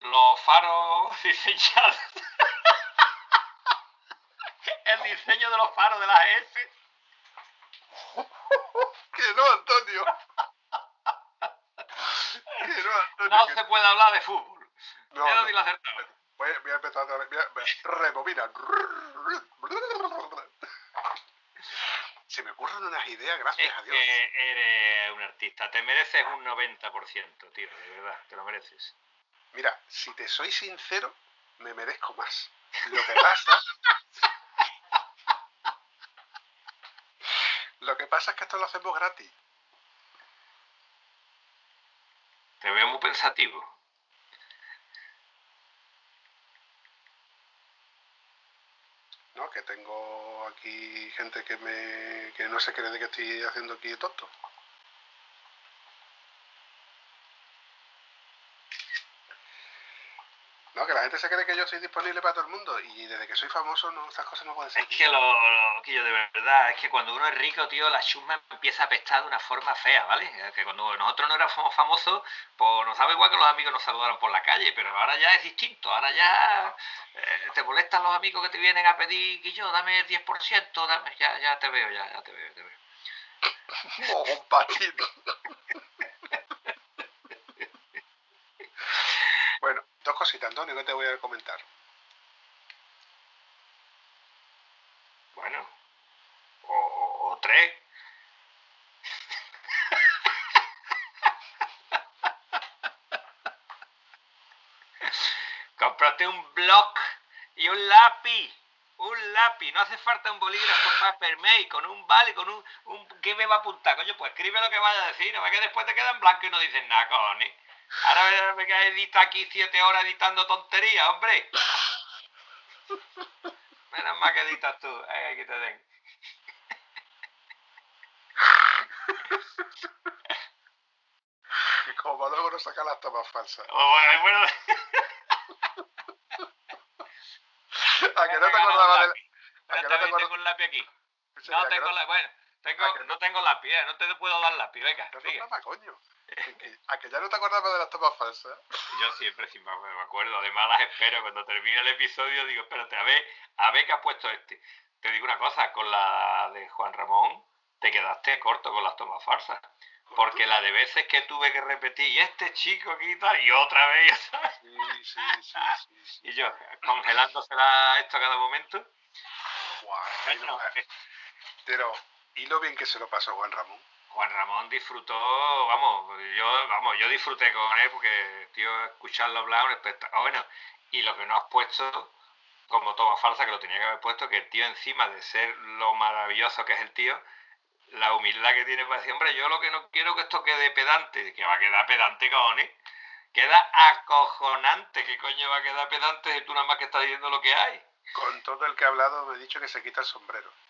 los faros diseñados... el diseño de los faros de la G S. Que no, Antonio. Que no, Antonio. No que... se puede hablar de fútbol. No, no. Lo acertado. Voy, voy a empezar a... Voy a... Voy a... Rebobina. Se me ocurren unas ideas, gracias es a Dios. Que eres un artista, te mereces un noventa por ciento, tío, de verdad, te lo mereces. Mira, si te soy sincero, me merezco más. Lo que pasa... lo que pasa es que esto lo hacemos gratis. Te veo muy pensativo. No, que tengo aquí gente que me que no se cree de que estoy haciendo aquí tonto. No, que la gente se cree que yo soy disponible para todo el mundo y desde que soy famoso no, estas cosas no pueden ser. Es que lo, lo que yo de verdad, es que cuando uno es rico, tío, la chusma empieza a apestar de una forma fea, ¿vale? Que cuando nosotros no éramos famosos, pues nos daba igual que los amigos nos saludaron por la calle, pero ahora ya es distinto, ahora ya... Eh, te molestan los amigos que te vienen a pedir, Guillo, dame el diez por ciento, dame, ya, ya te veo, ya, ya te veo, te veo. ¡Oh, patito! Bueno, dos cositas, Antonio, que te voy a comentar. Bueno, o, o, o tres. Cómprate un bloc y un lápiz, un lápiz, no hace falta un bolígrafo paper mate, con un vale, con un, un... ¿Qué me va a apuntar? Coño, pues escribe lo que vaya a decir, no va que después te queda en blanco y no dices nada, cojones. Ahora me queda edita aquí siete horas editando tonterías, hombre. Menos mal que editas tú, eh, que te den. Como luego no saca las tomas falsas. Oh, bueno, bueno. ¿A que no te acordabas de la... ¿A que no te tengo un lápiz aquí? No tengo lápiz, bueno, tengo, no tengo lápiz, eh, no te puedo dar lápiz, venga. No es nada, coño. ¿A que ya no te acordabas de las tomas falsas? Yo siempre sí me acuerdo, además las espero, cuando termina el episodio digo, espérate, a ver, a ver qué ha puesto este. Te digo una cosa, con la de Juan Ramón te quedaste corto con las tomas falsas. Porque la de veces que tuve que repetir, y este chico quita, y otra vez, ¿sabes? Sí, sí, sí, sí, sí. Y yo, congelándosela esto a cada momento. Guau, bueno, no, pero, ¿y lo bien que se lo pasó Juan Ramón? Juan Ramón disfrutó, vamos, yo vamos yo disfruté con él, porque, tío, escucharlo hablar un espectáculo. Bueno, y lo que no has puesto, como toma falsa, que lo tenía que haber puesto, que el tío, encima de ser lo maravilloso que es el tío, la humildad que tiene para decir, hombre, yo lo que no quiero que esto quede pedante, que va a quedar pedante, cojones, queda acojonante, ¿qué coño va a quedar pedante si tú nada más que estás diciendo lo que hay? Con todo el que ha hablado me he dicho que se quita el sombrero.